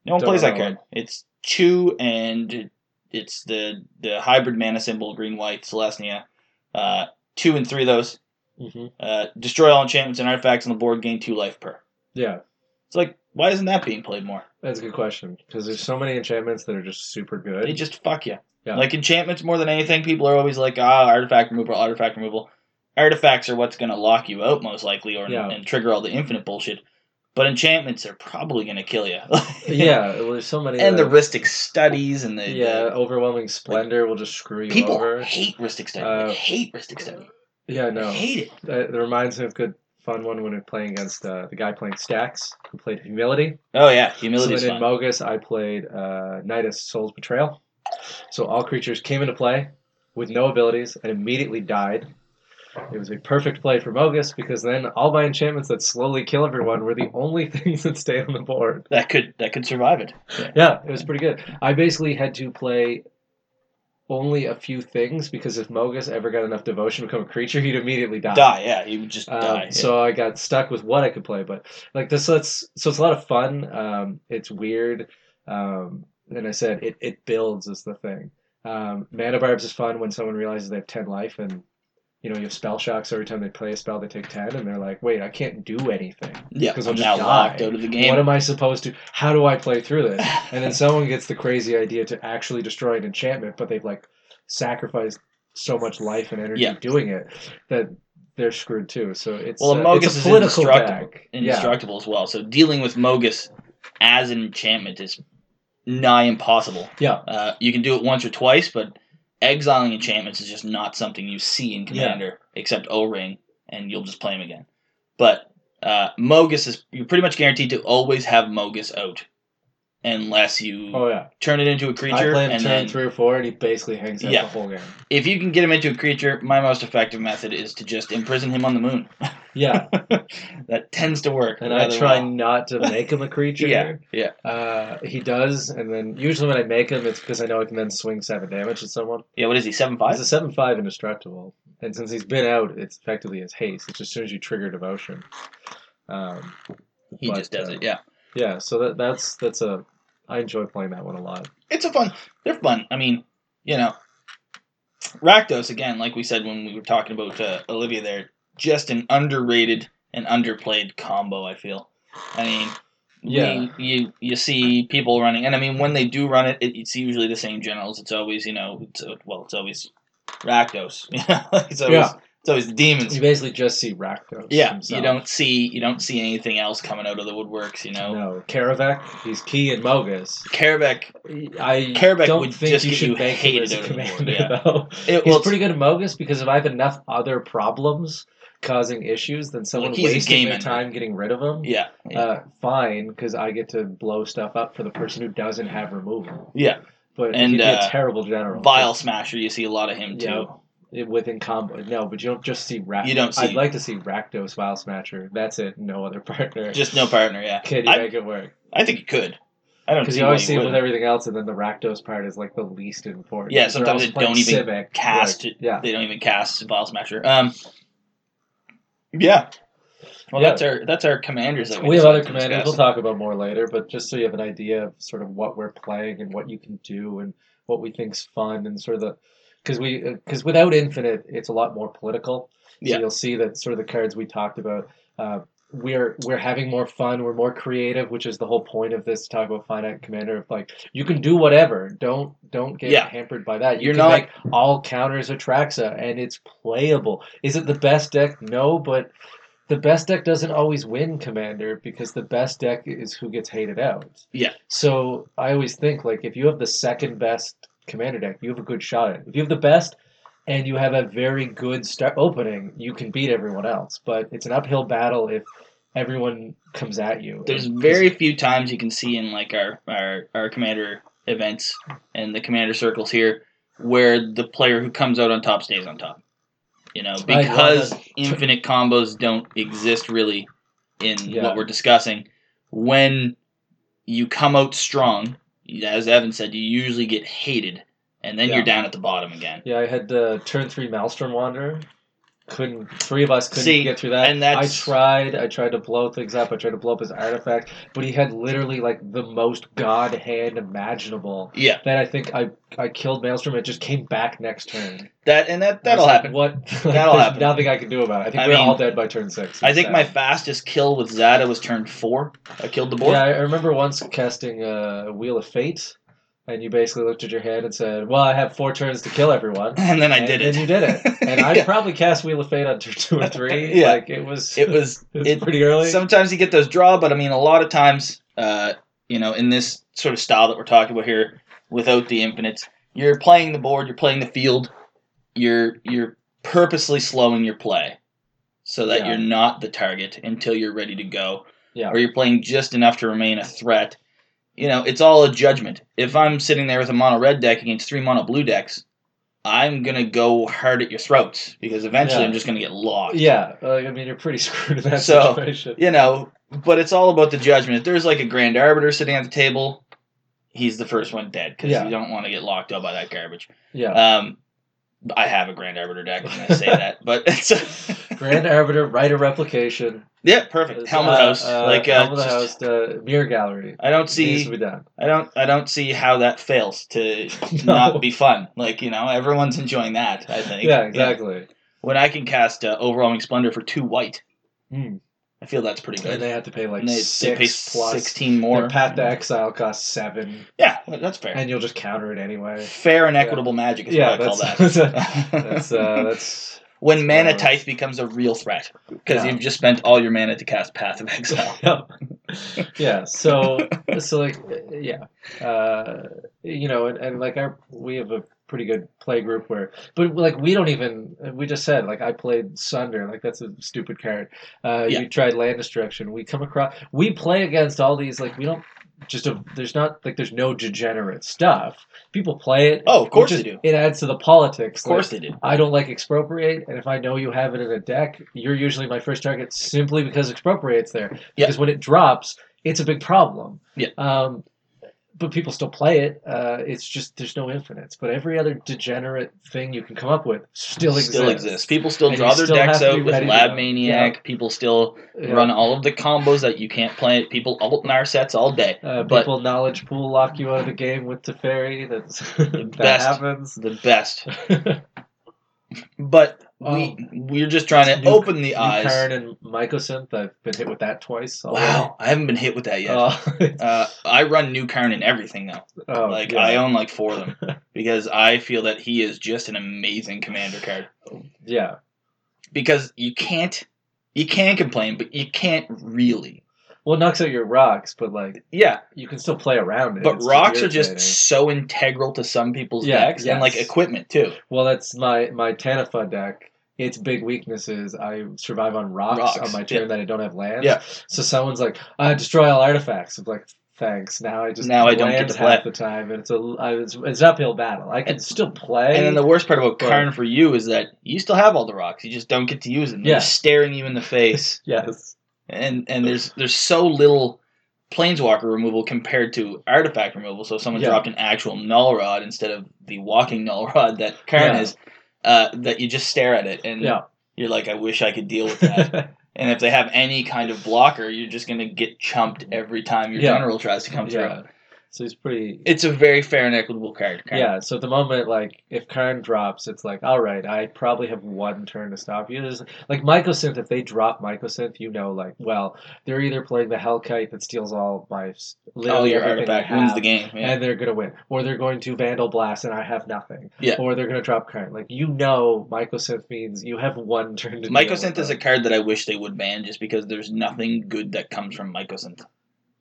No one plays that card. It's 2, and it's the hybrid mana symbol, green-white, Celestia. 2 and 3 of those. Mm-hmm. Destroy all enchantments and artifacts on the board, gain 2 life per. Yeah. It's like, why isn't that being played more? That's a good question, because there's so many enchantments that are just super good. They just fuck you. Yeah. Like, enchantments, more than anything, people are always like, artifact removal, artifact removal. Artifacts are what's going to lock you out, most likely, or and trigger all the infinite bullshit. But enchantments are probably going to kill you. Yeah, well, there's so many. And the Rhystic Studies and the... Yeah, the Overwhelming Splendor will just screw you over. People hate Rhystic Study. They hate Rhystic Study. Yeah, no. I hate it. That reminds me of a good fun one when we were playing against the guy playing Stacks, who played Humility. Oh, yeah. Humility is fun. In Mogis, I played Nidus, Soul's Betrayal. So all creatures came into play with no abilities and immediately died. It was a perfect play for Mogis, because then all my enchantments that slowly kill everyone were the only things that stayed on the board. That could survive it. Yeah, it was pretty good. I basically had to play only a few things, because if Mogis ever got enough devotion to become a creature, he'd immediately die. He would just die. Yeah. So I got stuck with what I could play, but like this, so it's a lot of fun. It's weird, and I said it builds is the thing. Mana Barbs is fun when someone realizes they have 10 life and. You know, you have spell shocks. Every time they play a spell, they take 10, and they're like, wait, I can't do anything. Yeah, because I'm now locked out of the game. What am I supposed to... How do I play through this? And then someone gets the crazy idea to actually destroy an enchantment, but they've, like, sacrificed so much life and energy doing it that they're screwed, too. So it's, Mogis is indestructible as well. So dealing with Mogis as an enchantment is nigh impossible. Yeah. You can do it once or twice, but... Exiling enchantments is just not something you see in Commander, except O-Ring, and you'll just play them again. But Mogis is... You're pretty much guaranteed to always have Mogis out, unless you turn it into a creature. I play him and turn 3 or 4, and he basically hangs out the whole game. If you can get him into a creature, my most effective method is to just imprison him on the moon. Yeah. That tends to work. And I try not to make him a creature. Yeah. He does, and then usually when I make him, it's because I know I can then swing 7 damage at someone. Yeah, what is he, 7/5? He's a 7/5 indestructible. And since he's been out, it's effectively his haste. It's as soon as you trigger devotion. He just does it, yeah. Yeah, so that's a... I enjoy playing that one a lot. They're fun. I mean, you know, Rakdos, again, like we said when we were talking about Olivia there, just an underrated and underplayed combo, I feel. I mean, you see people running, and I mean, when they do run it, it's usually the same generals. It's always, you know, it's always Rakdos. It's always the demons. You basically just see Rakdos. Yeah, himself. You don't see anything else coming out of the woodworks. You know, no Karavec. He's key in Mogis. Karavec don't would think just you should you make him as a commander. Though. He's pretty good in Mogis, because if I have enough other problems causing issues, then someone wasting their time getting rid of him. Yeah. Fine, because I get to blow stuff up for the person who doesn't have removal. Yeah, but he'd be a terrible general. Vile Smasher. You see a lot of him too. Know, within combo. No, but you don't just see Rakdos. I'd like to see Rakdos, Vile Smasher. That's it. No other partner. Just no partner, yeah. Can you make it work? I think it could. I don't know. Because you always see it with everything else, and then the Rakdos part is like the least important. Yeah, sometimes they don't even cast. Like, They don't even cast Vile Smasher. Yeah. Well, that's our commanders. We have other commanders. We'll talk about more later, but just so you have an idea of sort of what we're playing and what you can do and what we think's fun and sort of the. Because without Infinite, it's a lot more political. So you'll see that sort of the cards we talked about, we're having more fun, we're more creative, which is the whole point of this, to talk about Finite Commander, of like, you can do whatever. Don't get hampered by that. You can make all counters Atraxa, and it's playable. Is it the best deck? No, but the best deck doesn't always win Commander, because the best deck is who gets hated out. Yeah. So I always think, like, if you have the second best Commander deck, you have a good shot at it. If you have the best and you have a very good opening, you can beat everyone else. But it's an uphill battle if everyone comes at you. There's very few times you can see in like our Commander events and the Commander circles here where the player who comes out on top stays on top. You know, because infinite combos don't exist really in what we're discussing. When you come out strong, as Evan said, you usually get hated, and then you're down at the bottom again. Yeah, I had the turn 3 Maelstrom Wanderer. couldn't. Three of us couldn't get through that. And that's... I tried to blow things up. I tried to blow up his artifact, but he had literally like the most god hand imaginable. Yeah. Then I think I killed Maelstrom. It just came back next turn. That'll happen. That'll happen. Nothing I can do about it. I think we're all dead by turn 6. I think my fastest kill with Zada was turn 4. I killed the board. Yeah, I remember once casting a Wheel of Fate. And you basically looked at your hand and said, well, I have 4 turns to kill everyone. And then I did it. And you did it. And I probably cast Wheel of Fate on turn 2 or 3. Yeah. Like, it was pretty early. Sometimes you get those draw, but, I mean, a lot of times, in this sort of style that we're talking about here, without the infinites, you're playing the board, you're playing the field, you're purposely slowing your play so that you're not the target until you're ready to go. Yeah. Or you're playing just enough to remain a threat. You know, it's all a judgment. If I'm sitting there with a mono red deck against 3 mono blue decks, I'm going to go hard at your throats because eventually I'm just going to get locked. Yeah, I mean, you're pretty screwed in that situation. You know, but it's all about the judgment. If there's like a Grand Arbiter sitting at the table, he's the first one dead because you don't want to get locked up by that garbage. Yeah. I have a Grand Arbiter deck when I say that, but it's Grand Arbiter, Rider Replication. Yeah, perfect. Helm of the Host, Mirror Gallery. I don't see. It needs to be done. I don't see how that fails to not be fun. Like, you know, everyone's enjoying that. I think. Yeah, exactly. You know, when I can cast Overwhelming Splendor for 2 white, I feel that's pretty good. And they have to pay like 6 plus 16 more. Their Path to Exile costs 7. Yeah, that's fair. And you'll just counter it anyway. Fair and equitable magic is what I call that. That's when mana type becomes a real threat, because you've just spent all your mana to cast Path of Exile. We have a pretty good play group we just said, like, I played Sunder, like, that's a stupid card. You tried Land Destruction. We play against all these, like, we don't just, there's no degenerate stuff. People play it. Oh, of course they do. It adds to the politics. Of course they do. I don't like Expropriate, and if I know you have it in a deck, you're usually my first target simply because Expropriate's there. Because when it drops, it's a big problem. Yeah. But people still play it. It's just there's no infinites. But every other degenerate thing you can come up with still exists. People still draw their decks out with Lab Maniac. People still run all of the combos that you can't play. People alt Narsets all day. People knowledge pool lock you out of the game with Teferi. That happens. The best. But we're just trying to open the eyes. Karn and Mycosynth, I've been hit with that twice. Wow, I haven't been hit with that yet. I run New Karn in everything, though. Oh, like I own like 4 of them because I feel that he is just an amazing commander card. Yeah. Because you can complain, but you can't really. Well, it knocks out your rocks, but like you can still play around it. But it's rocks are just so integral to some people's decks and like equipment too. Well, that's my Tanawa deck. Its big weakness is I survive on rocks on my turn that I don't have lands. Yeah. So someone's like, I destroy all artifacts. I'm like, thanks. Now I don't get to play half the time, and it's an uphill battle. I can still play. And then the worst part about Karn for you is that you still have all the rocks. You just don't get to use them. They're staring you in the face. Yes. And there's so little planeswalker removal compared to artifact removal. So if someone dropped an actual null rod instead of the walking null rod that Karn is, that you just stare at it and you're like, I wish I could deal with that. And if they have any kind of blocker, you're just going to get chumped every time your general tries to come through. So it's pretty. It's a very fair and equitable card. Karn. Yeah. So at the moment, like if Karn drops, it's like, all right, I probably have 1 turn to stop you. There's, like Mycosynth, if they drop Mycosynth, you know, like they're either playing the Hellkite that steals all my your artifact wins the game, and they're gonna win, or they're going to Vandal Blast and I have nothing, or they're gonna drop Karn. Like you know, Mycosynth means you have 1 turn to. Mycosynth is a card that I wish they would ban just because there's nothing good that comes from Mycosynth.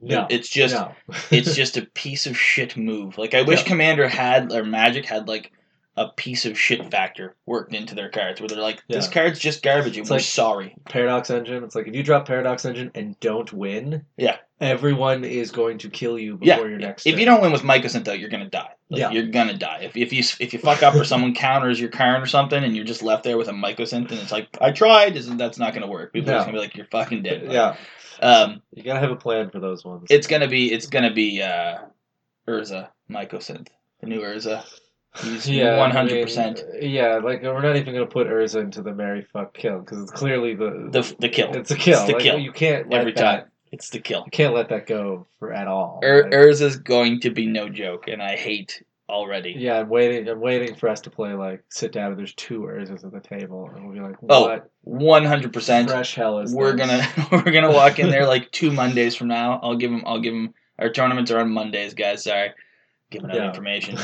No, it's just a piece of shit move. Like I wish Commander had or Magic had like a piece of shit factor worked into their cards where they're like, this card's just garbage. It's we're like sorry. Paradox Engine. It's like if you drop Paradox Engine and don't win, everyone is going to kill you before your next. If you don't win with Mycosynth though, you're gonna die. Like, you're gonna die. If you fuck up or someone counters your Karn or something and you're just left there with a Mycosynth and it's like I tried, that's not gonna work. People are just gonna be like you're fucking dead. Like, you gotta have a plan for those ones. It's gonna be Urza, Mycosynth, the new Urza. He's 100%. I mean, yeah, like we're not even gonna put Urza into the Mary fuck kill because it's clearly the kill. It's a kill. It's the like, kill. You can't let every that, time. It's the kill. You can't let that go for at all. Urza's going to be no joke, and I hate already. Yeah, I'm waiting for us to play like sit down and there's two Urzas at the table, and we'll be like, what? 100%. Fresh hell is. We're gonna walk in there like 2 Mondays from now. I'll give them. Our tournaments are on Mondays, guys. Sorry. Giving out information.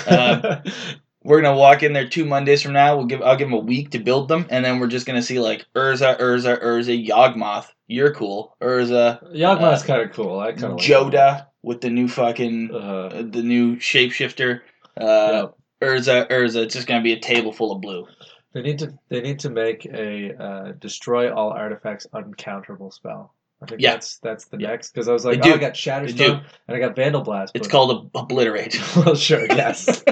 We're gonna walk in there 2 Mondays from now. I'll give them a week to build them, and then we're just gonna see like Urza, Yawgmoth. You're cool, Urza. Yawgmoth's kind of cool. I kind of Joda like with the new fucking the new shapeshifter. Urza. It's just gonna be a table full of blue. They need to make a destroy all artifacts uncounterable spell. I think that's the next, because I was like, I got Shatterstone and I got Vandal Blast. It's called Obliterate. Well, sure, yes.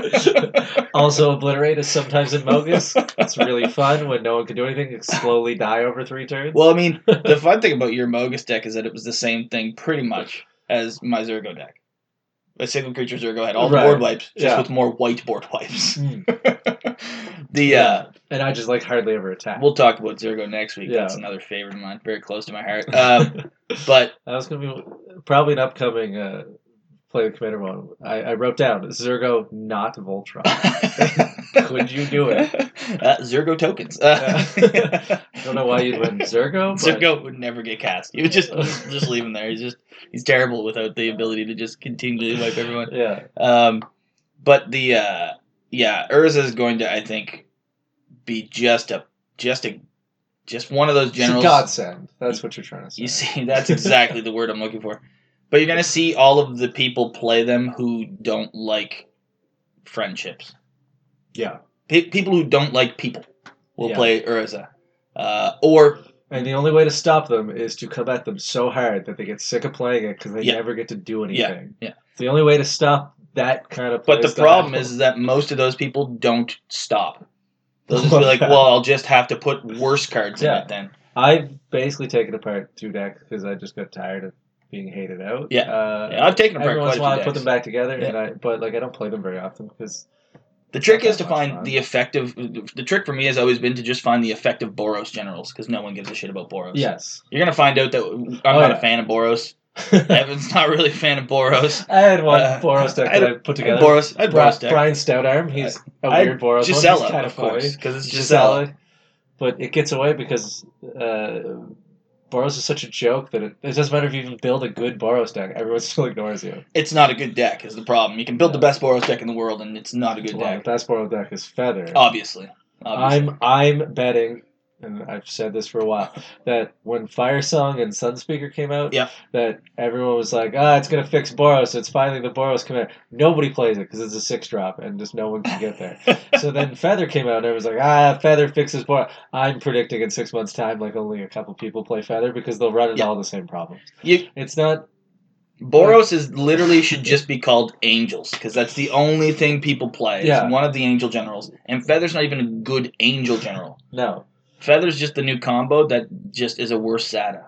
Also, Obliterate is sometimes in Mogis. It's really fun when no one can do anything. It slowly die over 3 turns. Well, I mean, the fun thing about your Mogis deck is that it was the same thing pretty much as my Zergo deck. A single creature Zergo had all the board wipes, just with more white board wipes. And I just like hardly ever attack. We'll talk about Zergo next week. Yeah. That's another favorite of mine, very close to my heart. But that was gonna be probably an upcoming play with Commander one. I wrote down Zergo, not Voltron. Could you do it? Zergo tokens. I don't know why you'd win Zergo. But... Zergo would never get cast. You would just leave him there. He's terrible without the ability to just continually wipe everyone. Yeah. But the Urza is going to, I think, be just one of those generals. It's a godsend. That's what you're trying to say. You see, that's exactly the word I'm looking for. But you're going to see all of the people play them who don't like friendships. Yeah. People who don't like people will play Urza. And the only way to stop them is to come at them so hard that they get sick of playing it because they never get to do anything. Yeah. It's the only way to stop that kind of play. But the problem is that most of those people don't stop. They'll just be like, well, I'll just have to put worse cards in it then. I've basically taken apart 2 decks because I just got tired of being hated out. Yeah, I've taken apart quite a few decks. Every once in a while I put them back together, but I don't play them very often because... The trick is to find the effective... The trick for me has always been to just find the effective Boros generals, because no one gives a shit about Boros. Yes. You're going to find out that I'm not a fan of Boros. Evan's not really a fan of Boros. I had one Boros deck that I put together. Boros deck. Brian Stoutarm, he's a weird Boros. Gisela, one. Kind of course, because it's Gisela. But it gets away because Boros is such a joke that it doesn't matter if you even build a good Boros deck. Everyone still ignores you. It's not a good deck is the problem. You can build the best Boros deck in the world, and it's not a good deck. The best Boros deck is Feather. Obviously. I'm betting... and I've said this for a while, that when Firesong and Sunspeaker came out, that everyone was like, it's going to fix Boros, it's finally the Boros Commander. Nobody plays it because it's a 6-drop and just no one can get there. So then Feather came out and everyone's like, Feather fixes Boros. I'm predicting in 6 months' time, like, only a couple people play Feather because they'll run into all the same problems. It's not... Boros is literally should just be called Angels, because that's the only thing people play. It's one of the Angel Generals. And Feather's not even a good Angel General. No. Feather's just the new combo that just is a worse SATA.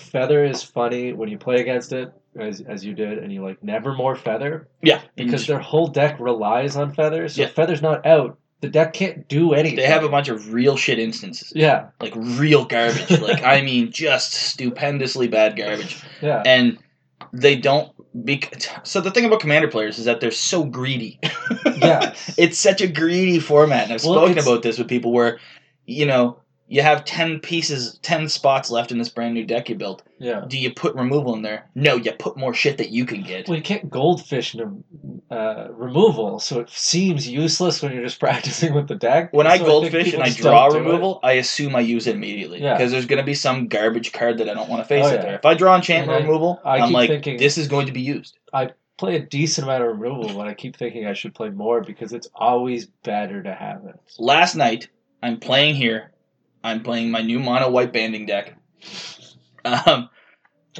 Feather is funny when you play against it, as you did, and you like never more Feather. Yeah. Because their whole deck relies on Feather, so if Feather's not out, the deck can't do anything. They have a bunch of real shit instances. Yeah. Like real garbage. Like, I mean, just stupendously bad garbage. Yeah. And they don't... So the thing about Commander players is that they're so greedy. Yeah. It's such a greedy format, and I've spoken about this with people where... You know, you have 10 spots left in this brand new deck you built. Yeah. Do you put removal in there? No, you put more shit that you can get. Well, you can't goldfish removal, so it seems useless when you're just practicing with the deck. When I goldfish and I draw removal, I assume I use it immediately. Yeah. Because there's going to be some garbage card that I don't want to face out there. If I draw enchantment removal, I'm like, thinking, this is going to be used. I play a decent amount of removal, but I keep thinking I should play more because it's always better to have it. Last night... I'm playing here. I'm playing my new mono white banding deck.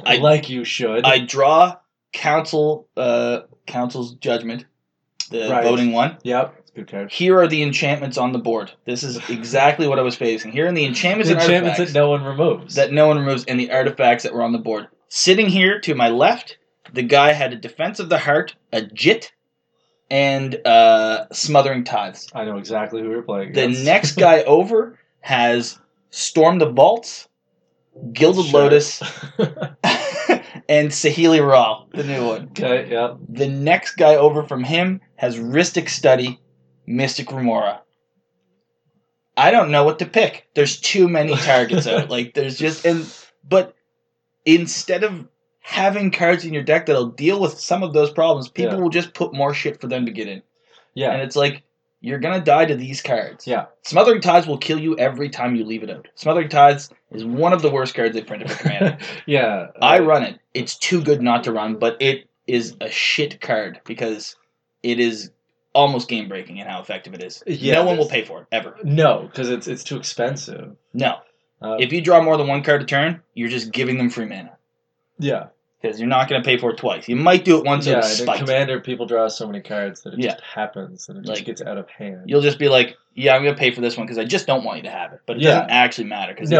Like you should. I draw Council's Judgment, the voting one. Yep. It's a good card. Here are the enchantments on the board. This is exactly what I was facing. Here are the enchantments and artifacts that no one removes. And the artifacts that were on the board. Sitting here to my left, the guy had a Defense of the Heart, a Jit, and Smothering Tithes. I know exactly who you're playing against. The next guy over has Storm the Vaults, Gilded Lotus, and Saheeli Ra, the new one. Okay, yeah. The next guy over from him has Rhystic Study, Mystic Remora. I don't know what to pick. There's too many targets out. Like, there's just... But instead of having cards in your deck that'll deal with some of those problems, people will just put more shit for them to get in. Yeah. And it's like, you're going to die to these cards. Yeah. Smothering Tides will kill you every time you leave it out. Smothering Tides is one of the worst cards they printed for Commander. Yeah. I run it. It's too good not to run, but it is a shit card because it is... almost game breaking in how effective it is. Yeah, no one will pay for it ever. No, because it's too expensive. No, if you draw more than one card a turn, you're just giving them free mana. Yeah, because you're not going to pay for it twice. You might do it once. Yeah, in Commander, people draw so many cards that it just happens and it just gets out of hand. You'll just be like, "Yeah, I'm going to pay for this one because I just don't want you to have it." But it doesn't actually matter because the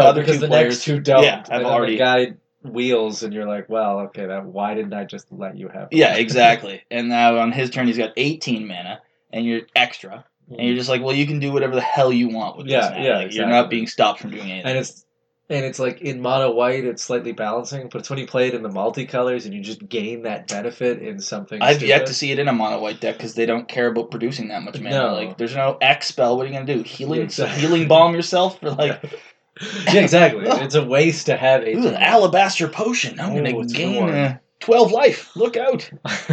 next two players don't. Yeah, I've already got wheels, and you're like, well, okay, why didn't I just let you have it? Yeah, exactly. And now on his turn, he's got 18 mana, and you're extra, and you're just like, well, you can do whatever the hell you want with this now. Yeah, like, exactly. You're not being stopped from doing anything. And it's like, in mono-white, it's slightly balancing, but it's when you play it in the multicolors, and you just gain that benefit in something I've yet to see it in a mono-white deck, because they don't care about producing that much mana. No. Like, there's no X spell, what are you going to do? Healing Balm yourself for, like... Yeah, exactly. It's a waste to have a... Ooh, an alabaster potion. I'm going to gain 12 life. Look out.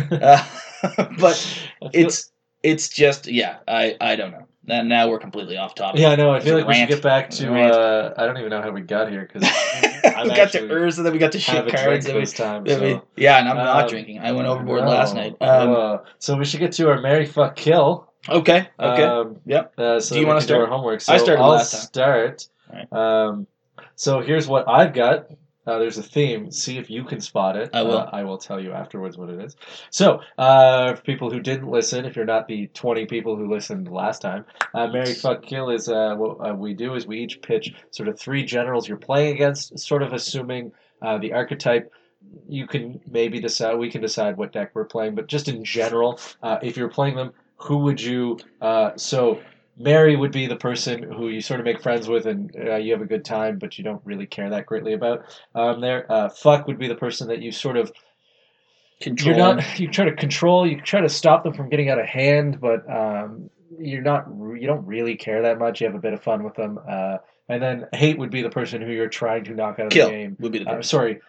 But it's just, I don't know. Now we're completely off topic. Yeah, I know. I feel like we should get back to... I don't even know how we got here. Cause we got to Urza, then we got to shit cards. And I'm not drinking. I went overboard last night. So we should get to our Marry, Fuck, Kill. Okay. Yep. So do you want to start our homework? So I started last time. I'll start... Right. So here's what I've got. There's a theme. See if you can spot it. I will. I will tell you afterwards what it is. So for people who didn't listen, if you're not the 20 people who listened last time, Marry, Fuck, Kill is what we do is we each pitch sort of three generals you're playing against, sort of assuming the archetype. You can maybe decide. We can decide what deck we're playing, but just in general, if you're playing them, who would you? Mary would be the person who you sort of make friends with and you have a good time, but you don't really care that greatly about. Fuck would be the person that you sort of control. You try to control. You try to stop them from getting out of hand, but you don't really care that much. You have a bit of fun with them. And then hate would be the person who you're trying to knock out of the game. Kill would be the person.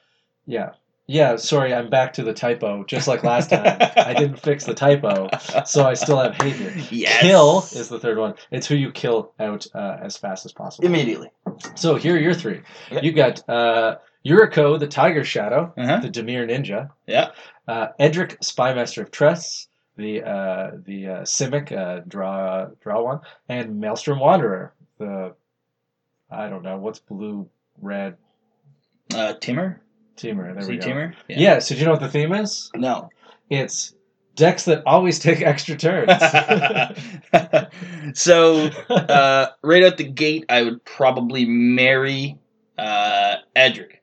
I'm back to the typo, just like last time. I didn't fix the typo, so I still have hate here. Yes. Kill is the third one. It's who you kill out as fast as possible. Immediately. So here are your three. Yep. You got Yuriko, the Tiger Shadow, the Dimir Ninja. Yeah. Edric, Spymaster of Tress, the Simic, draw one, and Maelstrom Wanderer, the, I don't know, what's blue, red? Teamer, there we go. Teamer? Yeah, so do you know what the theme is? No. It's decks that always take extra turns. So, right out the gate, I would probably marry Edric.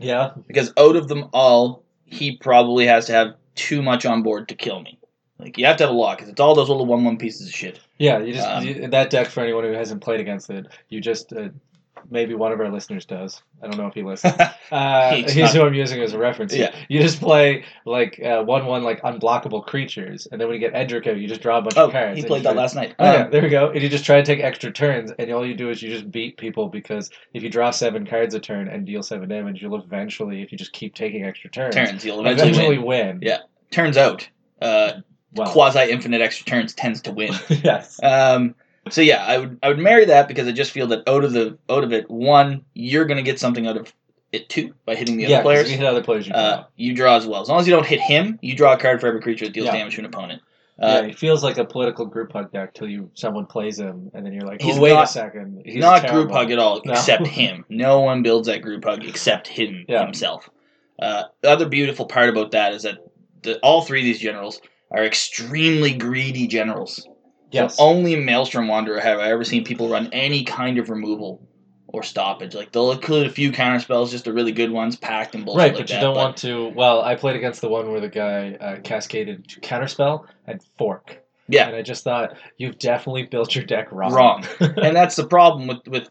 Yeah? Because out of them all, he probably has to have too much on board to kill me. Like, you have to have a lot, because it's all those little 1-1 pieces of shit. Yeah, you just that deck, for anyone who hasn't played against it, you just... maybe one of our listeners does. I don't know if he listens. He's who I'm using as a reference. Yeah. You just play, like, 1-1, like, unblockable creatures, and then when you get Edric out, you just draw a bunch of cards. He played that last night. Yeah, there we go. And you just try to take extra turns, and all you do is you just beat people, because if you draw 7 cards a turn and deal 7 damage, you'll eventually, if you just keep taking extra turns you'll eventually win. Yeah. Turns out, quasi-infinite extra turns tends to win. Yes. So yeah, I would marry that because I just feel that out of it, one, you're gonna get something out of it too by hitting the other players. Yeah, you hit other players, you draw as well. As long as you don't hit him, you draw a card for every creature that deals damage to an opponent. It feels like a political group hug deck till someone plays him, and then you're like, oh, wait a second. He's not group hug at all, except him. No one builds that group hug except him himself. The other beautiful part about that is that all three of these generals are extremely greedy generals. Yes. So only in Maelstrom Wanderer have I ever seen people run any kind of removal or stoppage. Like, they'll include a few counter spells, just the really good ones, packed and bullshit. Right, but like you don't want to... Well, I played against the one where the guy cascaded counterspell and fork. Yeah. And I just thought, you've definitely built your deck wrong. Wrong. And that's the problem with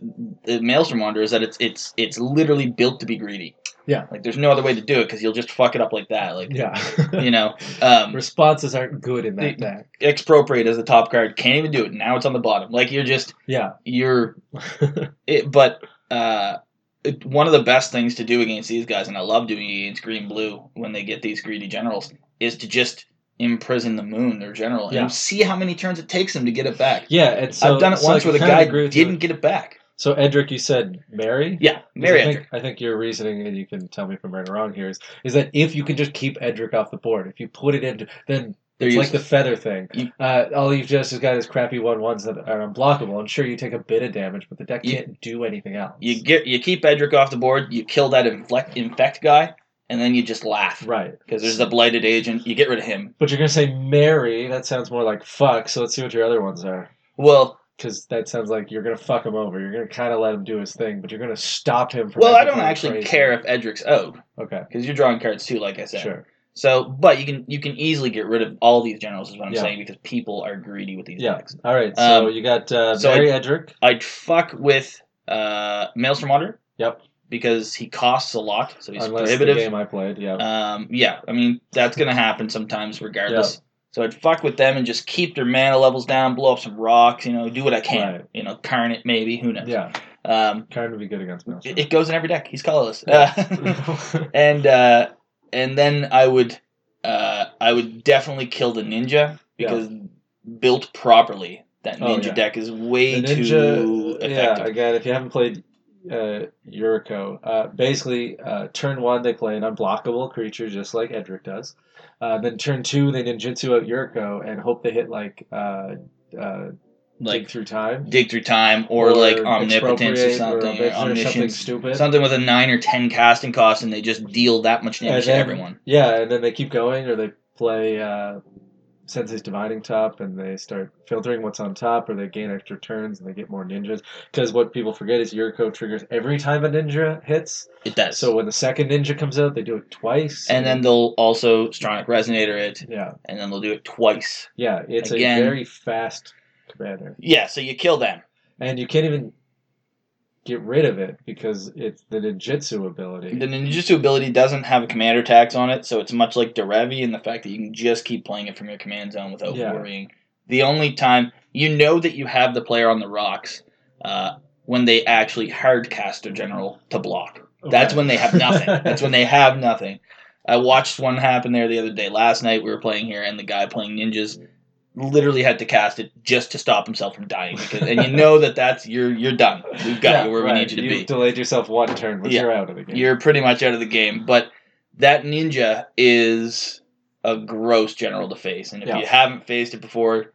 Maelstrom Wanderer, is that it's literally built to be greedy. Yeah. Like, there's no other way to do it, because you'll just fuck it up like that. Like, yeah. You know. Responses aren't good in that deck. Expropriate as the top card. Can't even do it. Now it's on the bottom. Like, you're just... Yeah. You're... one of the best things to do against these guys, and I love doing it against Green-Blue when they get these greedy generals, is to just... imprison the moon, their general, and see how many turns it takes them to get it back. Yeah, and so I've done it once where the guy didn't get it back. So Edric, you said marry? Yeah, marry Edric. I think your reasoning, and you can tell me if I'm right or wrong here, is that if you can just keep Edric off the board, if you put it in, then it's like the feather thing. All you've just has got is crappy 1/1s that are unblockable, and sure, you take a bit of damage, but the deck can't do anything else. You keep Edric off the board, you kill that infect guy, and then you just laugh. Right. Because there's the Blighted Agent. You get rid of him. But you're going to say marry. That sounds more like fuck. So let's see what your other ones are. Well. Because that sounds like you're going to fuck him over. You're going to kind of let him do his thing. But you're going to stop him from... Well, I don't actually care if Edric's owed. Okay. Because you're drawing cards too, like I said. Sure. So, but you can easily get rid of all these generals, is what I'm saying. Because people are greedy with these decks. All right. So you got marry Edric. I'd fuck with Maelstrom Wanderer. Yep. Because he costs a lot, so he's prohibitive. The game I played, I mean, that's going to happen sometimes regardless. Yep. So I'd fuck with them and just keep their mana levels down, blow up some rocks, do what I can. Right. Karn it maybe, who knows. Yeah. Karn would be good against Maelstrom. It goes in every deck. He's colorless. Yeah. And then I would definitely kill the ninja, because built properly, that ninja deck is way too effective. Yeah, again, if you haven't played... Yuriko. Basically, turn one, they play an unblockable creature, just like Edric does. Then turn two, they ninjutsu out Yuriko and hope they hit like Dig Through Time. Dig Through Time, or like Omnipotence or something. Or Omniscience, something stupid. Something with a 9 or 10 casting cost, and they just deal that much damage to everyone. Yeah, and then they keep going, or they play... Sensei's Dividing Top, and they start filtering what's on top, or they gain extra turns and they get more ninjas. Because what people forget is Yuriko triggers every time a ninja hits. It does. So when the second ninja comes out, they do it twice. And then they'll also Stronic Resonator it. Yeah. And then they'll do it twice. Yeah, it's again, a very fast commander. Yeah, so you kill them. And you can't even get rid of it, because it's the ninjutsu ability. The ninjutsu ability doesn't have a commander tax on it, so it's much like Derevi in the fact that you can just keep playing it from your command zone without worrying. The only time that you have the player on the rocks when they actually hard cast their general to block. Okay. That's when they have nothing. I watched one happen there the other day. Last night we were playing here, and the guy playing ninjas literally had to cast it just to stop himself from dying, and that's you're done. We've got you where we need you to be. You delayed yourself one turn, but you're out of the game. You're pretty much out of the game. But that ninja is a gross general to face, and if you haven't faced it before,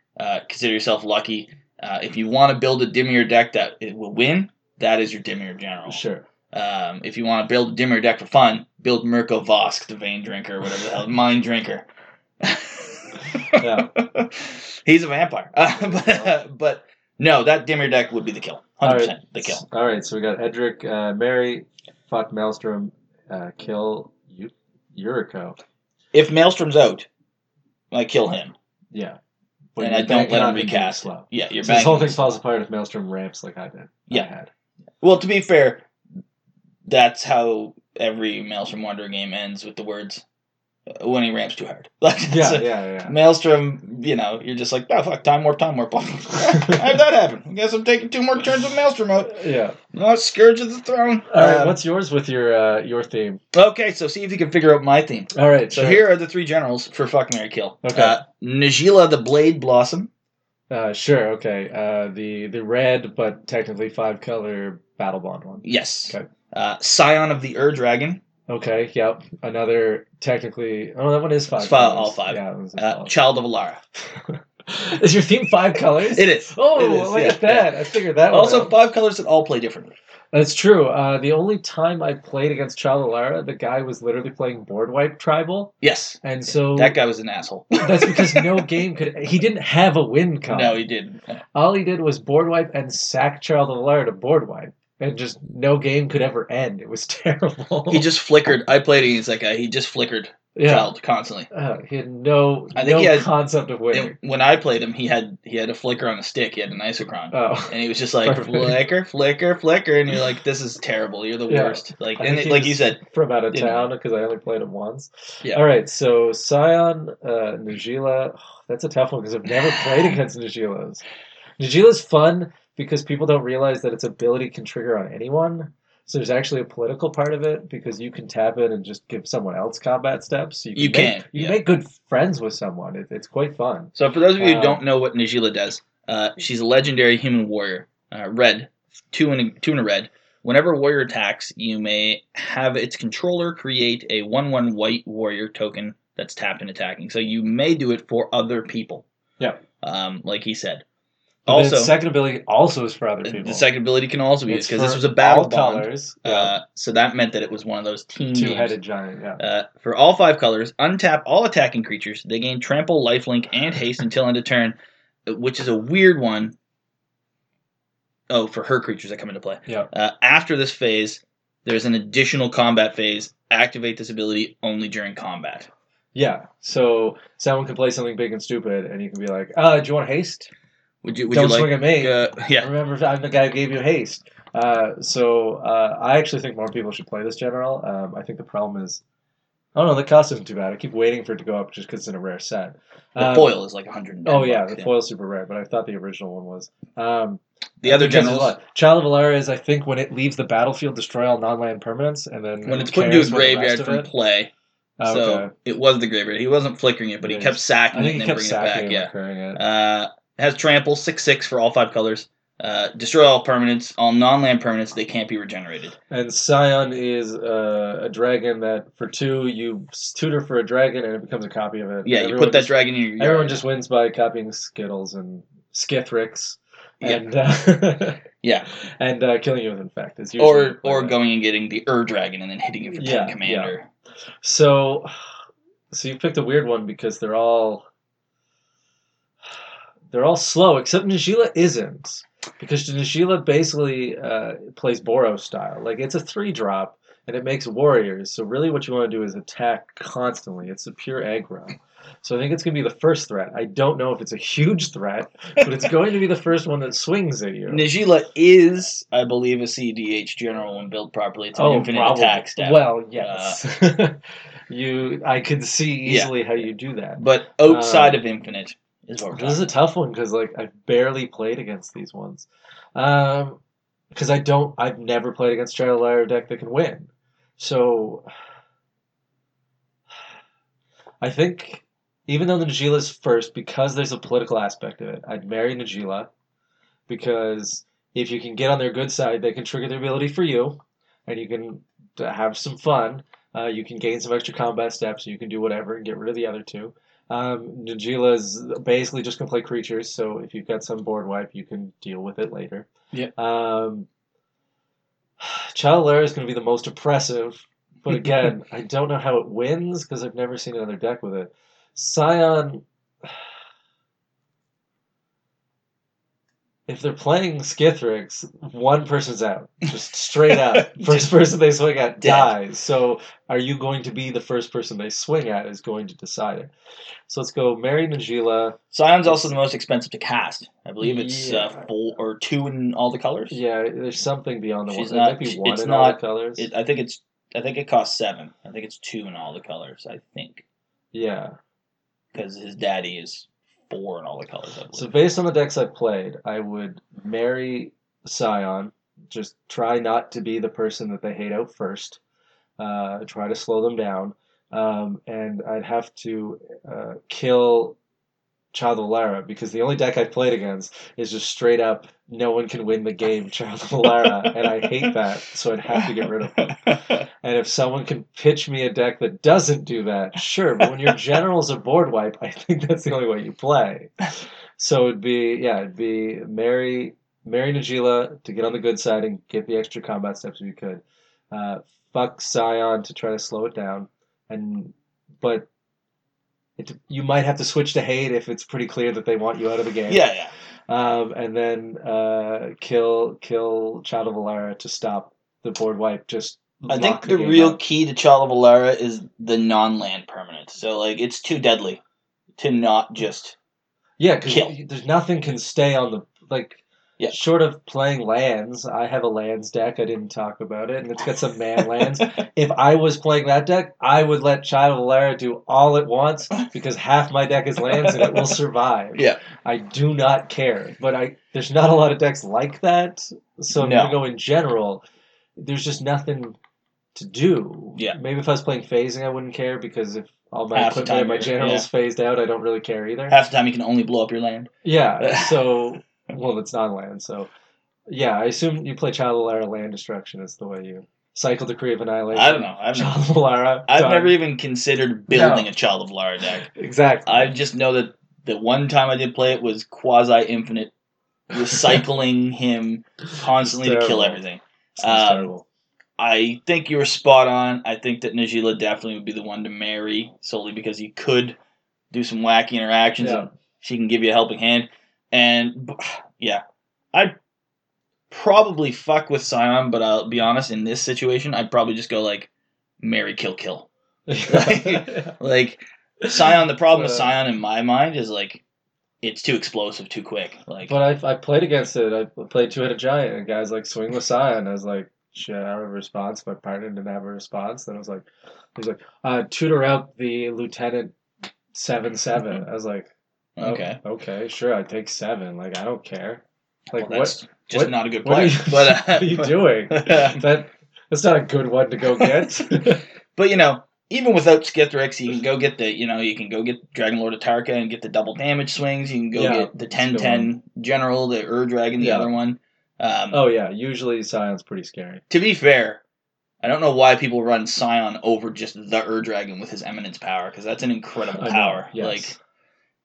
consider yourself lucky. If you want to build a Dimir deck that it will win, that is your Dimir general. Sure. If you want to build a Dimir deck for fun, build Mirko Vosk, the Vein Drinker, whatever the hell, Mind Drinker. Yeah. He's a vampire. But no, that Dimir deck would be the kill. 100%. Right. The kill. All right, so we got Edric, marry, fuck Maelstrom, kill Yuriko. If Maelstrom's out, I kill him. Yeah. But and I don't let him recast. Yeah, so this whole thing falls apart if Maelstrom ramps like I did. Yeah. Well, to be fair, that's how every Maelstrom Wanderer game ends, with the words... when he ramps too hard. Maelstrom, you're just like, oh, fuck, time warp. How'd that happen? I guess I'm taking 2 more turns with Maelstrom out. Yeah. Oh, Scourge of the Throne. All right, what's yours with your theme? Okay, so see if you can figure out my theme. All right, so here are the 3 generals for fuck, marry, kill. Okay. Najeela the Blade Blossom. Okay. The red, but technically 5-color Battle Bond one. Yes. Okay. Scion of the Ur Dragon. Okay, yep. Another technically... Oh, that one is 5 colors. All 5. Yeah, Child of Alara. Is your theme 5 colors? It is. Oh, look at that. Yeah. I figured that also one out. Also, 5 colors that all play differently. That's true. The only time I played against Child of Alara, the guy was literally playing board wipe tribal. Yes. And so... That guy was an asshole. That's because no game could... He didn't have a win color. No, he didn't. All he did was board wipe and sack Child of Alara to board wipe. and just no game could ever end. It was terrible. He just flickered. I played against that guy. He just flickered Child constantly. He had no concept of winning. When I played him, he had a flicker on a stick. He had an Isochron. Oh, and he was just like, flicker, flicker, flicker. And you're like, this is terrible. You're the worst. Like, and it, like you said. From out of town, because I only played him once. Yeah. All right, so Scion, Najeela. Oh, that's a tough one because I've never played against Najeelas. Najeela's fun because people don't realize that its ability can trigger on anyone. So there's actually a political part of it because you can tap it and just give someone else combat steps. So you can make good friends with someone. It's quite fun. So for those of you who don't know what Najeela does, she's a legendary human warrior. Red, 2 and a red. Whenever a warrior attacks, you may have its controller create a 1/1 white warrior token that's tapped and attacking. So you may do it for other people. Yeah. Like he said. But also, the second ability also is for other people. The second ability can also be used because this was a battle bond. Colors, so that meant that it was one of those team two-headed games. Giant. Yeah. For all 5 colors, untap all attacking creatures. They gain trample, lifelink, and haste until end of turn, which is a weird one. Oh, for her creatures that come into play. Yeah. After this phase, there's an additional combat phase. Activate this ability only during combat. Yeah. So someone can play something big and stupid, and you can be like, "Do you want haste? Would you like, swing at me. Remember, I'm the guy who gave you haste." So I actually think more people should play this general. I think the problem is, the cost isn't too bad. I keep waiting for it to go up just because it's in a rare set. The foil is like 100. Oh yeah, the foil's super rare, but I thought the original one was. The other general, Child of Alara, is I think when it leaves the battlefield, destroy all non-land permanents, and then when it's put into a graveyard from play. Oh, so it was the graveyard. He wasn't flickering it, but he kept sacking it and then bringing it back. Yeah. Has trample, 6/6 for all 5 colors. Destroy all permanents, all non-land permanents. They can't be regenerated. And Scion is a dragon that for 2 you tutor for a dragon and it becomes a copy of it. Yeah, everyone you put that dragon in your yard. Everyone just wins by copying Skittles and Skithrix. And, and killing you with infect. Or going and getting the Ur Dragon and then hitting it for 10 commander. Yeah. So you picked a weird one because they're all slow, except Najeela isn't. Because Najeela basically plays Boros style. Like, it's a 3-drop, and it makes warriors. So really what you want to do is attack constantly. It's a pure aggro. So I think it's going to be the first threat. I don't know if it's a huge threat, but it's going to be the first one that swings at you. Najeela is, I believe, a CDH general when built properly. It's an infinite attack stat. Well, yes. I could see easily how you do that. But outside of infinite... This is a tough one because I've barely played against these ones, because I've never played against Child of Alara deck that can win. So I think even though the Najeela's first, because there's a political aspect of it, I'd marry Najeela, because if you can get on their good side, they can trigger their ability for you, and you can have some fun. You can gain some extra combat steps. You can do whatever and get rid of the other 2. Najeela is basically just going to play creatures, so if you've got some board wipe, you can deal with it later. Yeah. Child of Alara is going to be the most oppressive, but again, I don't know how it wins because I've never seen another deck with it. Scion, if they're playing Skithrix, one person's out. Just straight up. First person they swing at dies. So are you going to be the first person they swing at is going to decide it. So let's go Mary Najeela. Scion's also the most expensive to cast. I believe it's 4 or 2 in all the colors. Yeah, there's something beyond the one. It might be 1 in all the colors. I think it costs 7. I think it's 2 in all the colors, I think. Yeah. Because his daddy is... 4 in all the colors. So based on the decks I played, I would marry Scion. Just try not to be the person that they hate out first. Try to slow them down. And I'd have to kill Child of Alara, because the only deck I played against is just straight up no one can win the game Child of Alara, and I hate that, so I'd have to get rid of them. And if someone can pitch me a deck that doesn't do that, sure, but when your general's a board wipe, I think that's the only way you play. So it'd be marry Najeela to get on the good side and get the extra combat steps if you could. Fuck Scion to try to slow it down, but you might have to switch to hate if it's pretty clear that they want you out of the game. Yeah, yeah. and then kill Child of Alara to stop the board wipe. Just I think the real key to Child of Alara is the non-land permanent. So like it's too deadly to not just because there's nothing can stay on the short of playing lands. I have a lands deck. I didn't talk about it, and it's got some man lands. If I was playing that deck, I would let Child of Alara do all it wants because half my deck is lands and it will survive. Yeah, I do not care. But there's not a lot of decks like that, so I'm going to go in general. There's just nothing to do. Yeah. Maybe if I was playing phasing, I wouldn't care because if all my equipment and my generals phased out, I don't really care either. Half the time you can only blow up your land. Yeah, so... Well, it's not land, so... Yeah, I assume you play Child of Alara land destruction is the way you... Cycle Decree of Annihilation. I don't know. Child of Alara. I've never even considered building a Child of Alara deck. Exactly. I just know that the one time I did play it was quasi-infinite, recycling him constantly to kill everything. Terrible. I think you were spot on. I think that Najeela definitely would be the one to marry, solely because you could do some wacky interactions and she can give you a helping hand. And, I'd probably fuck with Scion, but I'll be honest, in this situation, I'd probably just go, marry, kill, kill. Scion, the problem with Scion in my mind is, it's too explosive, too quick. But I played against it. I played Two-Headed Giant, and guys, swing with Scion. I was like, shit, I don't have a response. My partner didn't have a response. Then I was like, tutor out the Lieutenant 7-7. I was like... Okay, sure, I take 7. I don't care. That's just not a good play. What are you doing? That's not a good one to go get. But, even without Skithrix, you can go get the, you can go get Dragon Lord Atarka and get the double damage swings. You can go get the 10-10 General, the Ur Dragon, the other one. Usually Scion's pretty scary. To be fair, I don't know why people run Scion over just the Ur Dragon with his Eminence power, because that's an incredible power. Yes.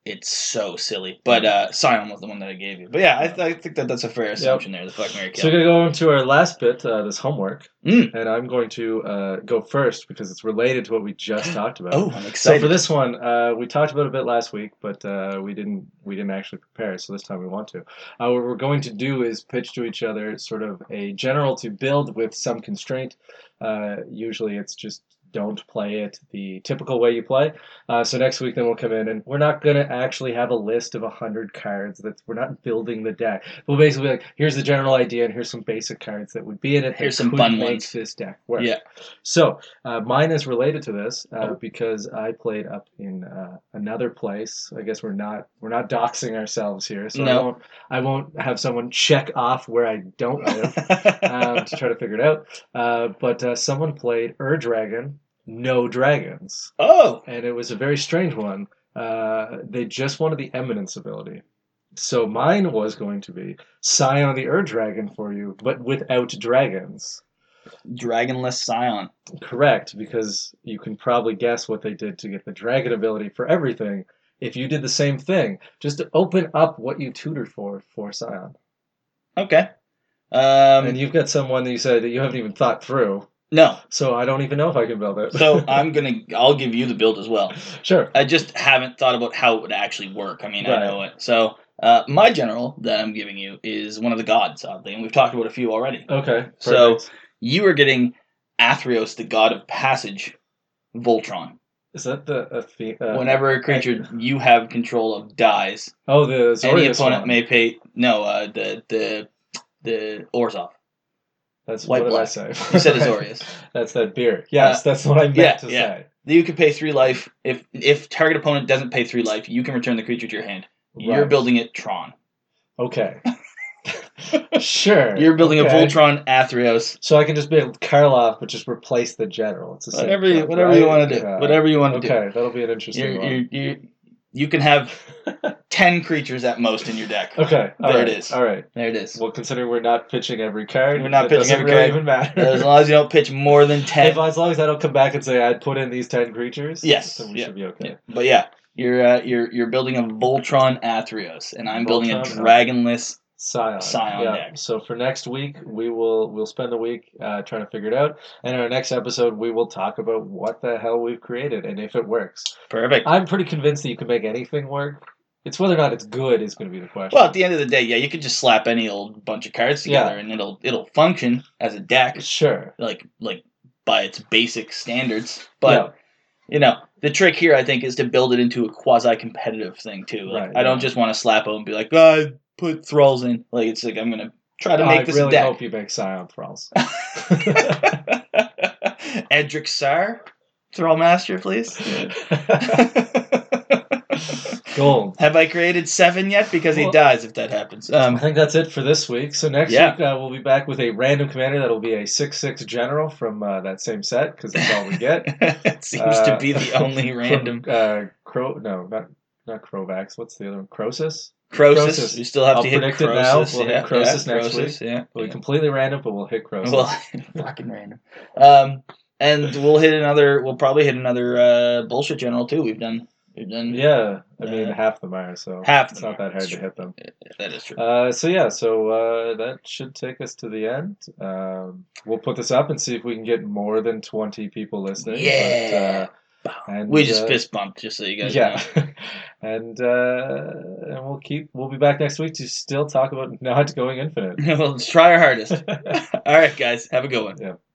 It's so silly. But Scion was the one that I gave you. But yeah, I think that's a fair assumption there. The fuck, marry, kill. So we're going to go into our last bit, this homework. And I'm going to go first because it's related to what we just talked about. Oh, I'm excited. So for this one, we talked about it a bit last week, but we didn't actually prepare, so this time we want to. What we're going to do is pitch to each other sort of a general to build with some constraint. Usually it's just don't play it the typical way you play. So next week then we'll come in and we're not going to actually have a list of 100 cards. We're not building the deck. We'll basically be like, here's the general idea and here's some basic cards that would be in it. Here's some fun ones. This deck work. Yeah. So mine is related to this because I played up in another place. I guess we're not doxing ourselves here. So no. I won't have someone check off where I don't live to try to figure it out. But someone played Ur Dragon. No dragons. Oh! And it was a very strange one. They just wanted the Eminence ability. So mine was going to be Scion of the Ur Dragon for you, but without dragons. Dragonless Scion. Correct, because you can probably guess what they did to get the dragon ability for everything if you did the same thing, just to open up what you tutored for Scion. Okay. And you've got someone that you said that you haven't even thought through. No. So I don't even know if I can build it. So I'll give you the build as well. Sure. I just haven't thought about how it would actually work. I mean, right. I know it. So my general that I'm giving you is one of the gods, oddly, and we've talked about a few already. Okay. Perfect. So you are getting Athreos, the God of Passage, Voltron. Is that the... whenever a creature you have control of dies, the Zorius any opponent one. May pay... No, the Orzhov. That's what I say. You said Azorius. That's that beer. Yes, that's what I meant to say. You can pay 3 life. If target opponent doesn't pay 3 life, you can return the creature to your hand. Right. You're building it Tron. Okay. Sure. You're building a Voltron Athreos. So I can just build Karloff, but just replace the general. It's the same whatever you want to do. Whatever you want to do. Okay, that'll be an interesting one. You can have 10 creatures at most in your deck. Okay. There it is. Well, considering we're not pitching every card. We're not pitching every card. It doesn't really even matter. As long as you don't pitch more than 10. As long as I don't come back and say, I'd put in these 10 creatures. Yes. Then we should be okay. Yeah. But you're building a Voltron Athreos, and I'm building a Dragonless Scion deck. So for next week, we'll spend the week trying to figure it out. And in our next episode, we will talk about what the hell we've created and if it works. Perfect. I'm pretty convinced that you can make anything work. It's whether or not it's good is going to be the question. Well, at the end of the day, yeah, you could just slap any old bunch of cards together, and it'll function as a deck. Sure. Like by its basic standards. But, you know, the trick here, I think, is to build it into a quasi-competitive thing, too. Like, I don't just want to slap it and be like, oh, I put Thralls in. Like, it's like, I'm going to try to make this a deck. I really hope you make Scion Thralls. Edric Sar, Thrall Master, please. Yeah. Gold. Have I created 7 yet? Because he dies if that happens. I think that's it for this week. So next week we'll be back with a random commander that'll be a 6/6 general from that same set because that's all we get. It seems to be the only random. Not Crovax. What's the other one? Croesus. Croesus. You still have to hit Croesus. I'll predict it now. We'll hit Croesus next week. Yeah. It'll be completely random, but we'll hit Croesus. Fucking random. And we'll probably hit another bullshit general too. We've done. Yeah, I mean half the mire, so it's not that hard to hit them. That is true. So that should take us to the end. We'll put this up and see if we can get more than 20 people listening. Yeah, we just fist bumped, just so you guys know. And we'll be back next week to still talk about not going infinite. Well, let's try our hardest. All right, guys, have a good one. Yeah.